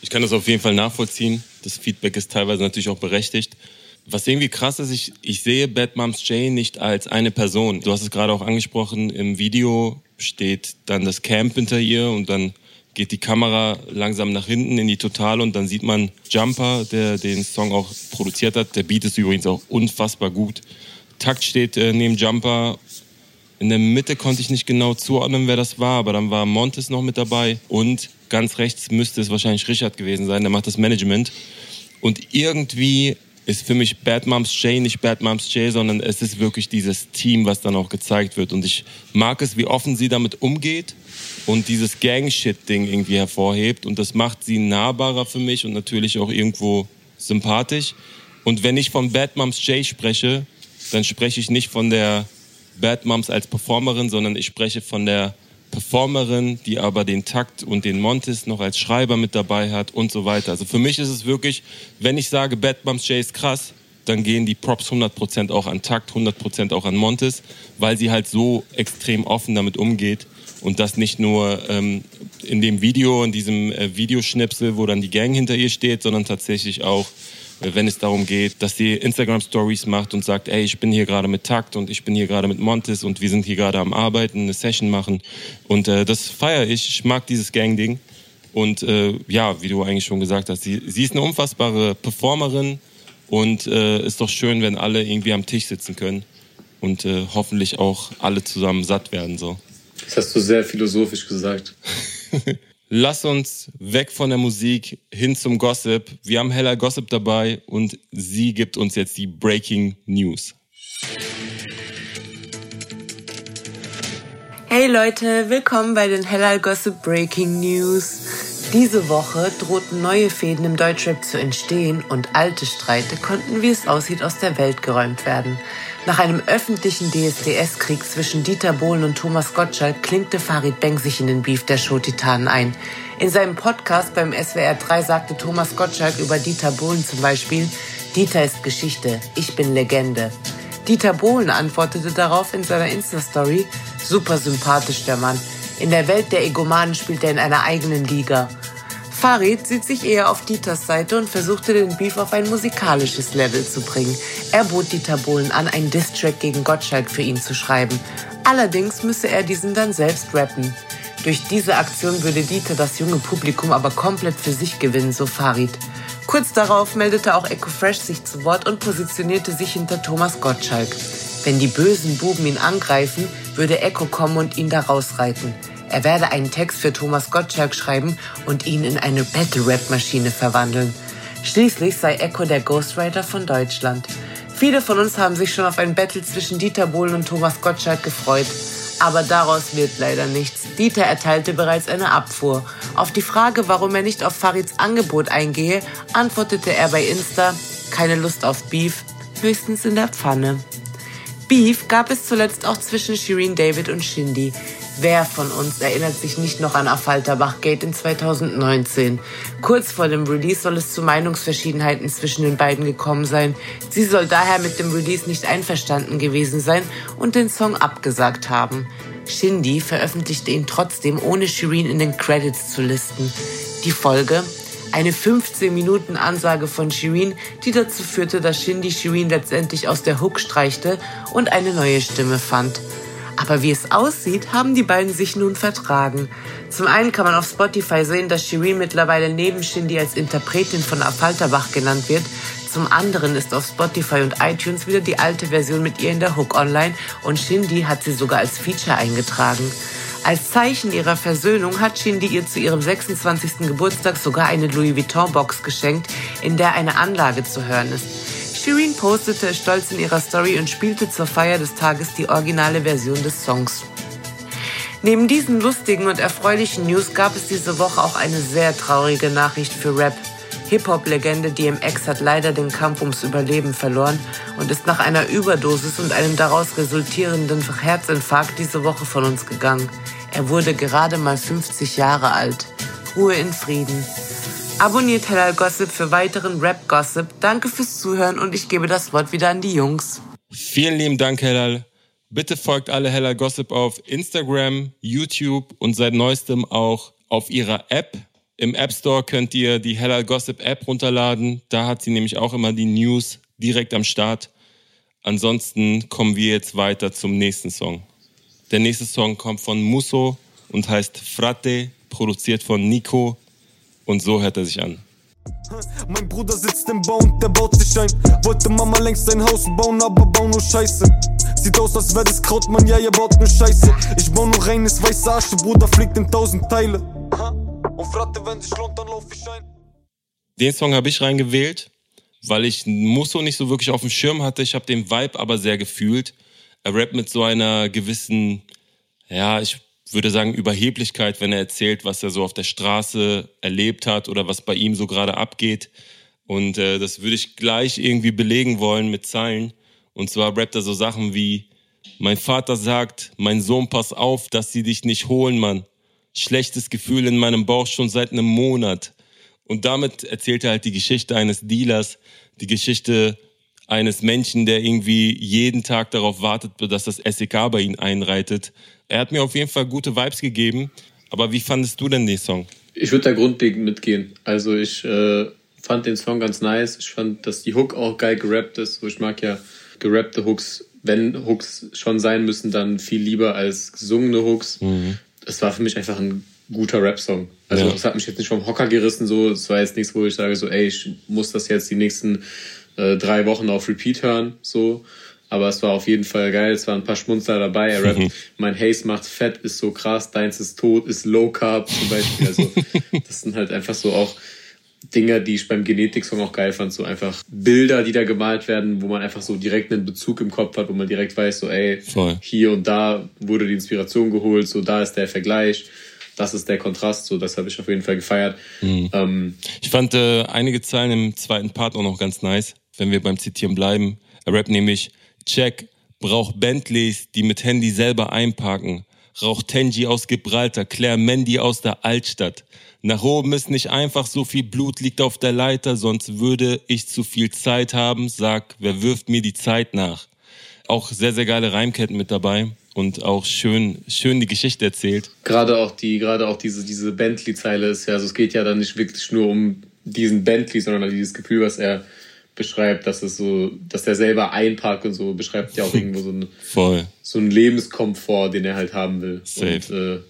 Ich kann das auf jeden Fall nachvollziehen. Das Feedback ist teilweise natürlich auch berechtigt. Was irgendwie krass ist, ich sehe Badmómzjay nicht als eine Person. Du hast es gerade auch angesprochen, im Video steht dann das Camp hinter ihr und dann geht die Kamera langsam nach hinten in die Totale und dann sieht man Jumper, der den Song auch produziert hat. Der Beat ist übrigens auch unfassbar gut. Takt steht neben Jumper. In der Mitte konnte ich nicht genau zuordnen, wer das war, aber dann war Montes noch mit dabei und ganz rechts müsste es wahrscheinlich Richard gewesen sein, der macht das Management. Und irgendwie ist für mich Badmómzjay nicht Badmómzjay, sondern es ist wirklich dieses Team, was dann auch gezeigt wird. Und ich mag es, wie offen sie damit umgeht und dieses Gang-Shit-Ding irgendwie hervorhebt. Und das macht sie nahbarer für mich und natürlich auch irgendwo sympathisch. Und wenn ich von Badmómzjay spreche, dann spreche ich nicht von der Badmómz als Performerin, sondern ich spreche von der Performerin, die aber den Takt und den Montes noch als Schreiber mit dabei hat und so weiter. Also für mich ist es wirklich, wenn ich sage, Badmómzjay ist krass, dann gehen die Props 100% auch an Takt, 100% auch an Montes, weil sie halt so extrem offen damit umgeht und das nicht nur in dem Video, in diesem Videoschnipsel, wo dann die Gang hinter ihr steht, sondern tatsächlich auch, wenn es darum geht, dass sie Instagram-Stories macht und sagt, ey, ich bin hier gerade mit Takt und ich bin hier gerade mit Montes und wir sind hier gerade am Arbeiten, eine Session machen. Und das feiere ich. Ich mag dieses Gang-Ding. Und ja, wie du eigentlich schon gesagt hast, sie ist eine unfassbare Performerin und ist doch schön, wenn alle irgendwie am Tisch sitzen können und hoffentlich auch alle zusammen satt werden. So. Das hast du sehr philosophisch gesagt. Lass uns weg von der Musik hin zum Gossip. Wir haben Helal Gossip dabei und sie gibt uns jetzt die Breaking News. Hey Leute, willkommen bei den Helal Gossip Breaking News. Diese Woche drohten neue Fäden im Deutschrap zu entstehen und alte Streite konnten, wie es aussieht, aus der Welt geräumt werden. Nach einem öffentlichen DSDS-Krieg zwischen Dieter Bohlen und Thomas Gottschalk klinkte Farid Beng sich in den Beef der Show-Titanen ein. In seinem Podcast beim SWR 3 sagte Thomas Gottschalk über Dieter Bohlen zum Beispiel, Dieter ist Geschichte, ich bin Legende. Dieter Bohlen antwortete darauf in seiner Insta-Story, super sympathisch der Mann. In der Welt der Egomanen spielt er in einer eigenen Liga. Farid sieht sich eher auf Dieters Seite und versuchte, den Beef auf ein musikalisches Level zu bringen. Er bot Dieter Bohlen an, einen Diss-Track gegen Gottschalk für ihn zu schreiben. Allerdings müsse er diesen dann selbst rappen. Durch diese Aktion würde Dieter das junge Publikum aber komplett für sich gewinnen, so Farid. Kurz darauf meldete auch Eko Fresh sich zu Wort und positionierte sich hinter Thomas Gottschalk. Wenn die bösen Buben ihn angreifen, würde Eko kommen und ihn da rausreiten. Er werde einen Text für Thomas Gottschalk schreiben und ihn in eine Battle-Rap-Maschine verwandeln. Schließlich sei Eko der Ghostwriter von Deutschland. Viele von uns haben sich schon auf ein Battle zwischen Dieter Bohlen und Thomas Gottschalk gefreut. Aber daraus wird leider nichts. Dieter erteilte bereits eine Abfuhr Auf die Frage, warum er nicht auf Farids Angebot eingehe, antwortete er bei Insta: Keine Lust auf Beef, höchstens in der Pfanne. Beef gab es zuletzt auch zwischen Shirin David und Shindy. Wer von uns erinnert sich nicht noch an Affalterbach-Gate in 2019? Kurz vor dem Release soll es zu Meinungsverschiedenheiten zwischen den beiden gekommen sein. Sie soll daher mit dem Release nicht einverstanden gewesen sein und den Song abgesagt haben. Shindy veröffentlichte ihn trotzdem, ohne Shirin in den Credits zu listen. Die Folge? Eine 15-Minuten-Ansage von Shirin, die dazu führte, dass Shindy Shirin letztendlich aus der Hook streichte und eine neue Stimme fand. Aber wie es aussieht, haben die beiden sich nun vertragen. Zum einen kann man auf Spotify sehen, dass Shirin mittlerweile neben Shindy als Interpretin von Affalterbach genannt wird. Zum anderen ist auf Spotify und iTunes wieder die alte Version mit ihr in der Hook online und Shindy hat sie sogar als Feature eingetragen. Als Zeichen ihrer Versöhnung hat Shindy ihr zu ihrem 26. Geburtstag sogar eine Louis Vuitton-Box geschenkt, in der eine Anlage zu hören ist. Shirin postete es stolz in ihrer Story und spielte zur Feier des Tages die originale Version des Songs. Neben diesen lustigen und erfreulichen News gab es diese Woche auch eine sehr traurige Nachricht für Rap. Hip-Hop-Legende DMX hat leider den Kampf ums Überleben verloren und ist nach einer Überdosis und einem daraus resultierenden Herzinfarkt diese Woche von uns gegangen. Er wurde gerade mal 50 Jahre alt. Ruhe in Frieden. Abonniert Helal Gossip für weiteren Rap-Gossip. Danke fürs Zuhören und ich gebe das Wort wieder an die Jungs. Vielen lieben Dank, Helal. Bitte folgt alle Helal Gossip auf Instagram, YouTube und seit neuestem auch auf ihrer App. Im App Store könnt ihr die Helal Gossip App runterladen. Da hat sie nämlich auch immer die News direkt am Start. Ansonsten kommen wir jetzt weiter zum nächsten Song. Der nächste Song kommt von Musso und heißt Frate, produziert von Nico. Und so hört er sich an. Mein Bruder sitzt im Bau und der baut sich ein. Wollte Mama längst ein Haus bauen, aber bau nur Scheiße. Sieht aus, als wäre das Krautmann, ja, ihr baut nur Scheiße. Ich bau nur reines weiße Arsch, der Bruder fliegt in 1000 Teile. Und Frate, wenn sich lohnt, dann lauf ich ein. Den Song habe ich reingewählt, weil ich Musso nicht so wirklich auf dem Schirm hatte. Ich habe den Vibe aber sehr gefühlt. Er rappt mit so einer gewissen, ja, ich würde sagen, Überheblichkeit, wenn er erzählt, was er so auf der Straße erlebt hat oder was bei ihm so gerade abgeht. Und das würde ich gleich irgendwie belegen wollen mit Zeilen. Und zwar rappt er so Sachen wie: Mein Vater sagt, mein Sohn, pass auf, dass sie dich nicht holen, Mann. Schlechtes Gefühl in meinem Bauch schon seit einem Monat. Und damit erzählt er halt die Geschichte eines Dealers, die Geschichte eines Menschen, der irgendwie jeden Tag darauf wartet, dass das SEK bei ihm einreitet. Er hat mir auf jeden Fall gute Vibes gegeben. Aber wie fandest du denn den Song? Ich würde da grundlegend mitgehen. Also ich fand den Song ganz nice. Ich fand, dass die Hook auch geil gerappt ist. Ich mag ja gerappte Hooks. Wenn Hooks schon sein müssen, dann viel lieber als gesungene Hooks. Mhm. Es war für mich einfach ein guter Rap-Song. Also es hat mich jetzt nicht vom Hocker gerissen. So. Es war jetzt nichts, wo ich sage, so, ey, ich muss das jetzt die nächsten 3 Wochen auf Repeat hören. So. Aber es war auf jeden Fall geil. Es waren ein paar Schmunzler dabei. Er rappt, mein Haze macht fett, ist so krass, deins ist tot, ist low carb zum Beispiel. Also das sind halt einfach so auch Dinger, die ich beim Genetikk-Song auch geil fand. So einfach Bilder, die da gemalt werden, wo man einfach so direkt einen Bezug im Kopf hat, wo man direkt weiß, so ey, voll. Hier und da wurde die Inspiration geholt, so da ist der Vergleich, das ist der Kontrast, so das habe ich auf jeden Fall gefeiert. Mhm. Ich fand einige Zeilen im zweiten Part auch noch ganz nice, wenn wir beim Zitieren bleiben. Er rappt nämlich: Check, braucht Bentleys, die mit Handy selber einparken. Raucht Tenji aus Gibraltar, Claire Mandy aus der Altstadt. Nach oben ist nicht einfach, so viel Blut liegt auf der Leiter, sonst würde ich zu viel Zeit haben. Sag, wer wirft mir die Zeit nach? Auch sehr, sehr geile Reimketten mit dabei und auch schön die Geschichte erzählt. Gerade auch diese Bentley-Zeile ist ja, also es geht ja dann nicht wirklich nur um diesen Bentley, sondern dieses Gefühl, was er beschreibt, dass es so, dass der selber einparkt und so, beschreibt ja auch irgendwo so einen Lebenskomfort, den er halt haben will. Safe. Und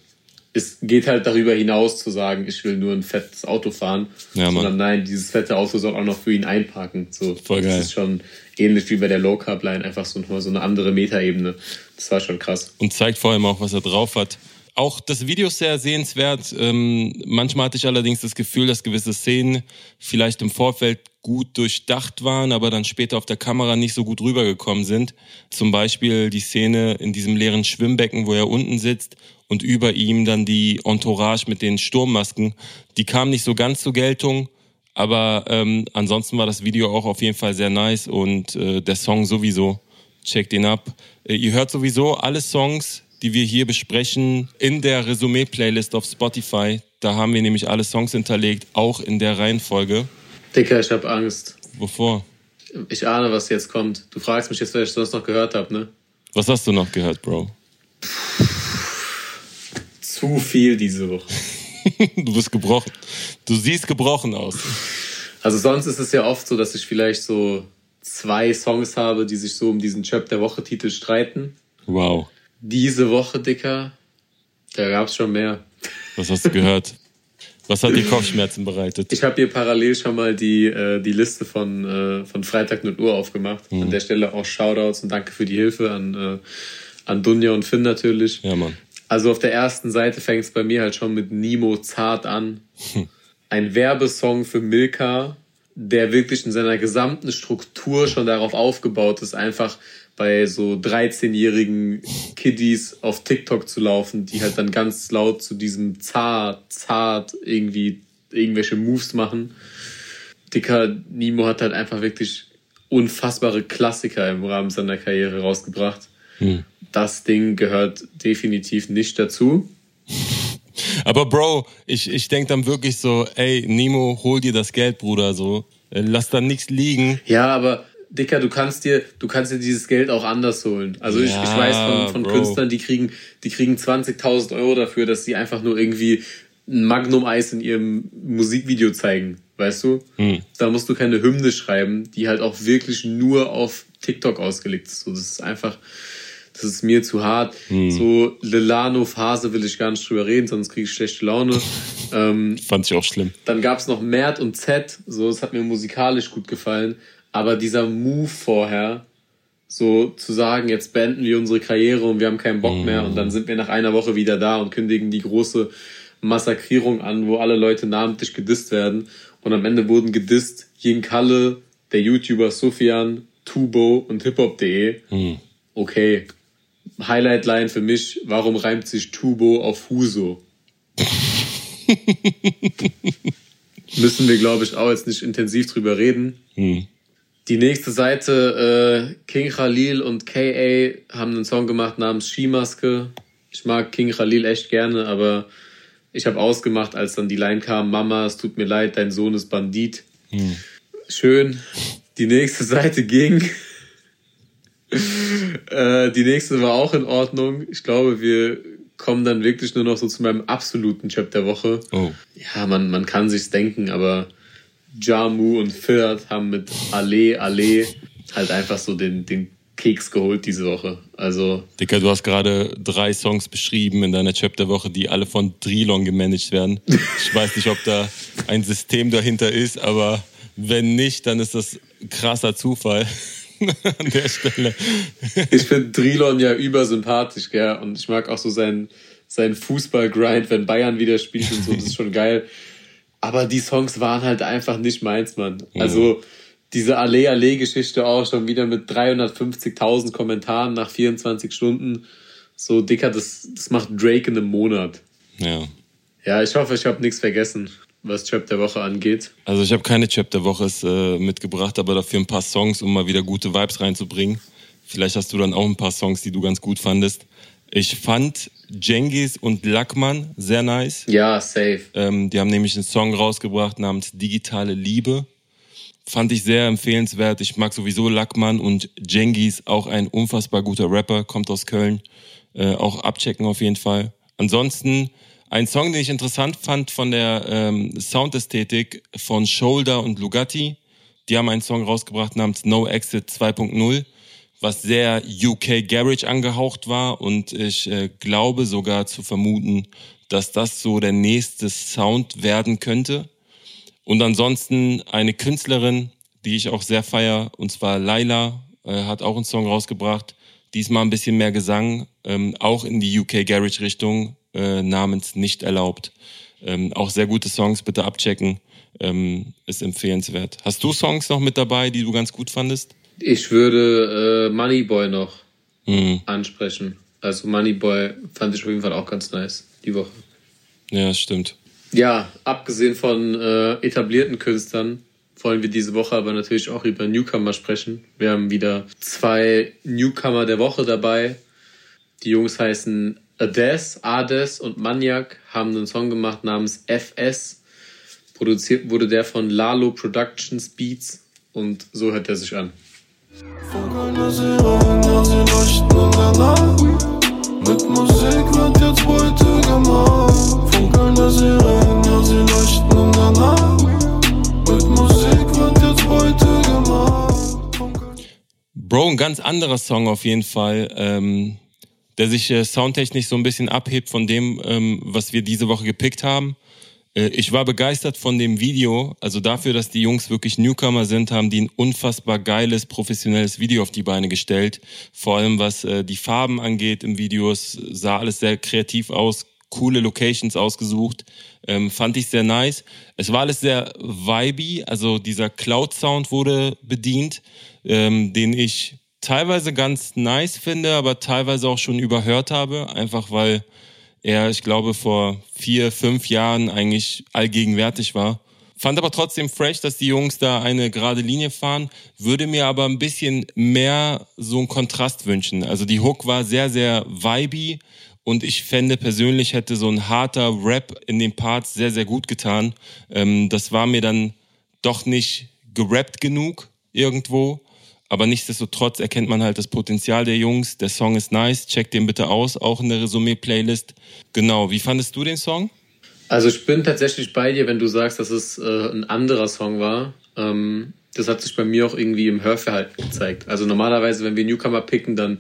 es geht halt darüber hinaus zu sagen, ich will nur ein fettes Auto fahren, ja, sondern nein, dieses fette Auto soll auch noch für ihn einparken. So, voll geil. Das ist schon ähnlich wie bei der Low Carb Line, einfach so eine andere Metaebene. Das war schon krass. Und zeigt vor allem auch, was er drauf hat. Auch das Video ist sehr sehenswert. Manchmal hatte ich allerdings das Gefühl, dass gewisse Szenen vielleicht im Vorfeld gut durchdacht waren, aber dann später auf der Kamera nicht so gut rübergekommen sind. Zum Beispiel die Szene in diesem leeren Schwimmbecken, wo er unten sitzt und über ihm dann die Entourage mit den Sturmmasken. Die kam nicht so ganz zur Geltung, aber ansonsten war das Video auch auf jeden Fall sehr nice und der Song sowieso. Checkt ihn ab. Ihr hört sowieso alle Songs, die wir hier besprechen, in der Resümee-Playlist auf Spotify. Da haben wir nämlich alle Songs hinterlegt, auch in der Reihenfolge. Dicker, ich hab Angst. Wovor? Ich ahne, was jetzt kommt. Du fragst mich jetzt, was ich sonst noch gehört habe, ne? Was hast du noch gehört, Bro? Zu viel diese Woche. Du bist gebrochen. Du siehst gebrochen aus. Also sonst ist es ja oft so, dass ich vielleicht so 2 Songs habe, die sich so um diesen Trap der Woche-Titel streiten. Wow. Diese Woche, Dicker, da gab's schon mehr. Was hast du gehört? Was hat dir Kopfschmerzen bereitet? Ich habe hier parallel schon mal die Liste von Freitag 0 Uhr aufgemacht. Mhm. An der Stelle auch Shoutouts und danke für die Hilfe an Dunja und Finn natürlich. Ja, Mann. Also auf der ersten Seite fängt es bei mir halt schon mit Nimo Zart an. Ein Werbesong für Milka, der wirklich in seiner gesamten Struktur schon darauf aufgebaut ist, einfach bei so 13-jährigen Kiddies auf TikTok zu laufen, die halt dann ganz laut zu diesem zart irgendwie irgendwelche Moves machen. Dicker, Nimo hat halt einfach wirklich unfassbare Klassiker im Rahmen seiner Karriere rausgebracht. Hm. Das Ding gehört definitiv nicht dazu. Aber Bro, ich denke dann wirklich so, ey, Nimo, hol dir das Geld, Bruder, so. Lass da nichts liegen. Ja, aber Dicker, du kannst dir dieses Geld auch anders holen. Also ja, ich weiß von Künstlern, die kriegen 20.000 Euro dafür, dass sie einfach nur irgendwie ein Magnum-Eis in ihrem Musikvideo zeigen, weißt du? Hm. Da musst du keine Hymne schreiben, die halt auch wirklich nur auf TikTok ausgelegt ist. So, das ist einfach, das ist mir zu hart. Hm. So Lelano-Phase will ich gar nicht drüber reden, sonst kriege ich schlechte Laune. Fand ich auch schlimm. Dann gab es noch Mert und Z, so, das hat mir musikalisch gut gefallen. Aber dieser Move vorher, so zu sagen, jetzt beenden wir unsere Karriere und wir haben keinen Bock mehr und dann sind wir nach einer Woche wieder da und kündigen die große Massakrierung an, wo alle Leute namentlich gedisst werden. Und am Ende wurden gedisst King Khalil, der YouTuber Sofian, Tubo und hiphop.de. Mhm. Okay, Highlight-Line für mich, warum reimt sich Tubo auf Huso? Müssen wir, glaube ich, auch jetzt nicht intensiv drüber reden. Mhm. Die nächste Seite, King Khalil und K.A. haben einen Song gemacht namens Skimaske. Ich mag King Khalil echt gerne, aber ich habe ausgemacht, als dann die Line kam, Mama, es tut mir leid, dein Sohn ist Bandit. Mhm. Schön. Die nächste Seite ging. Die nächste war auch in Ordnung. Ich glaube, wir kommen dann wirklich nur noch so zu meinem absoluten Trap der Woche. Oh. Ja, man kann sich's denken, aber Jamu und Ferd haben mit Ale halt einfach so den Keks geholt diese Woche. Also Dicker, du hast gerade 3 Songs beschrieben in deiner Trap der Woche, die alle von Drilon gemanagt werden. Ich weiß nicht, ob da ein System dahinter ist, aber wenn nicht, dann ist das krasser Zufall an der Stelle. Ich finde Drilon ja übersympathisch, gell? Und ich mag auch so seinen Fußball-Grind, wenn Bayern wieder spielt und so, das ist schon geil. Aber die Songs waren halt einfach nicht meins, Mann. Also diese Ale-Ale-Geschichte auch schon wieder mit 350.000 Kommentaren nach 24 Stunden. So, Dicker, das macht Drake in einem Monat. Ja. Ja, ich hoffe, ich habe nichts vergessen, was Trap der Woche angeht. Also ich habe keine Trap der Woche mitgebracht, aber dafür ein paar Songs, um mal wieder gute Vibes reinzubringen. Vielleicht hast du dann auch ein paar Songs, die du ganz gut fandest. Ich fand Cengiz und Lackmann sehr nice. Ja, safe. Die haben nämlich einen Song rausgebracht namens Digitale Liebe. Fand ich sehr empfehlenswert. Ich mag sowieso Lackmann und Cengiz, auch ein unfassbar guter Rapper, kommt aus Köln. Auch abchecken auf jeden Fall. Ansonsten ein Song, den ich interessant fand von der Soundästhetik von Shoulder und Lugatti. Die haben einen Song rausgebracht namens No Exit 2.0. was sehr UK Garage angehaucht war und ich glaube sogar zu vermuten, dass das so der nächste Sound werden könnte. Und ansonsten eine Künstlerin, die ich auch sehr feiere, und zwar Laila, hat auch einen Song rausgebracht, diesmal ein bisschen mehr Gesang, auch in die UK Garage Richtung, namens Nicht Erlaubt. Auch sehr gute Songs, bitte abchecken, ist empfehlenswert. Hast du Songs noch mit dabei, die du ganz gut fandest? Ich würde Moneyboy noch ansprechen. Also Moneyboy fand ich auf jeden Fall auch ganz nice, die Woche. Ja, stimmt. Ja, abgesehen von etablierten Künstlern wollen wir diese Woche aber natürlich auch über Newcomer sprechen. Wir haben wieder 2 Newcomer der Woche dabei. Die Jungs heißen Ades und Maniac, haben einen Song gemacht namens FS. Produziert wurde der von Lalo Productions Beats und so hört er sich an. Mit Musik wird jetzt heute gemacht. Funkeln der Sirenen, ja, sie leuchten in der Nacht. Mit Musik wird jetzt heute gemacht. Funkeln. Bro, ein ganz anderer Song auf jeden Fall, der sich soundtechnisch so ein bisschen abhebt von dem, was wir diese Woche gepickt haben. Ich war begeistert von dem Video, also dafür, dass die Jungs wirklich Newcomer sind, haben die ein unfassbar geiles, professionelles Video auf die Beine gestellt. Vor allem was die Farben angeht im Video, es sah alles sehr kreativ aus, coole Locations ausgesucht, fand ich sehr nice. Es war alles sehr vibey, also dieser Cloud-Sound wurde bedient, den ich teilweise ganz nice finde, aber teilweise auch schon überhört habe, einfach weil er, ich glaube, vor 4-5 Jahren eigentlich allgegenwärtig war. Fand aber trotzdem fresh, dass die Jungs da eine gerade Linie fahren. Würde mir aber ein bisschen mehr so einen Kontrast wünschen. Also die Hook war sehr, sehr vibey und ich fände persönlich, hätte so ein harter Rap in den Parts sehr, sehr gut getan. Das war mir dann doch nicht gerappt genug irgendwo. Aber nichtsdestotrotz erkennt man halt das Potenzial der Jungs. Der Song ist nice, check den bitte aus, auch in der Resümee-Playlist. Genau, wie fandest du den Song? Also ich bin tatsächlich bei dir, wenn du sagst, dass es ein anderer Song war. Das hat sich bei mir auch irgendwie im Hörverhalten gezeigt. Also normalerweise, wenn wir Newcomer picken, dann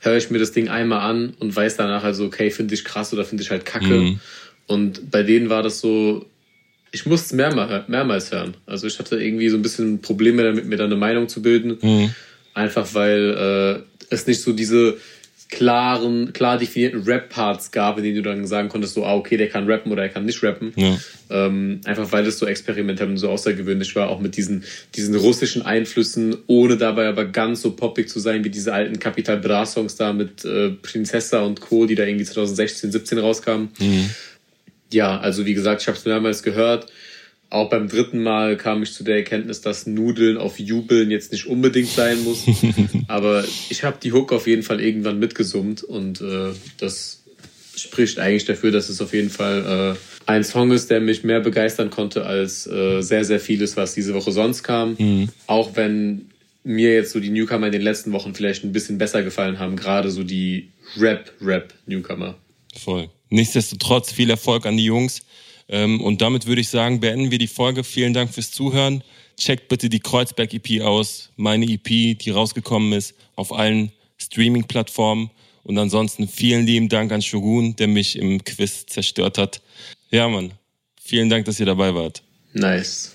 höre ich mir das Ding einmal an und weiß danach also, okay, finde ich krass oder finde ich halt kacke. Mhm. Und bei denen war das so... Ich musste es mehrmals hören. Also ich hatte irgendwie so ein bisschen Probleme damit, mir da eine Meinung zu bilden. Mhm. Einfach weil es nicht so diese klar definierten Rap-Parts gab, in denen du dann sagen konntest, so, okay, der kann rappen oder er kann nicht rappen. Ja. Einfach weil es so experimentell und so außergewöhnlich war, auch mit diesen russischen Einflüssen, ohne dabei aber ganz so poppig zu sein, wie diese alten Capital Bra-Songs da mit Prinzessa und Co., die da irgendwie 2016, 17 rauskamen. Mhm. Ja, also wie gesagt, ich habe es mehrmals gehört. Auch beim 3. Mal kam ich zu der Erkenntnis, dass Nudeln auf Jubeln jetzt nicht unbedingt sein muss. Aber ich habe die Hook auf jeden Fall irgendwann mitgesummt. Und das spricht eigentlich dafür, dass es auf jeden Fall ein Song ist, der mich mehr begeistern konnte als sehr, sehr vieles, was diese Woche sonst kam. Mhm. Auch wenn mir jetzt so die Newcomer in den letzten Wochen vielleicht ein bisschen besser gefallen haben. Gerade so die Rap-Newcomer. Voll. Nichtsdestotrotz viel Erfolg an die Jungs. Und damit würde ich sagen, beenden wir die Folge. Vielen Dank fürs Zuhören. Checkt bitte die Kreuzberg-EP aus, meine EP, die rausgekommen ist, auf allen Streaming-Plattformen. Und ansonsten vielen lieben Dank an Shogun, der mich im Quiz zerstört hat. Ja, Mann, vielen Dank, dass ihr dabei wart. Nice.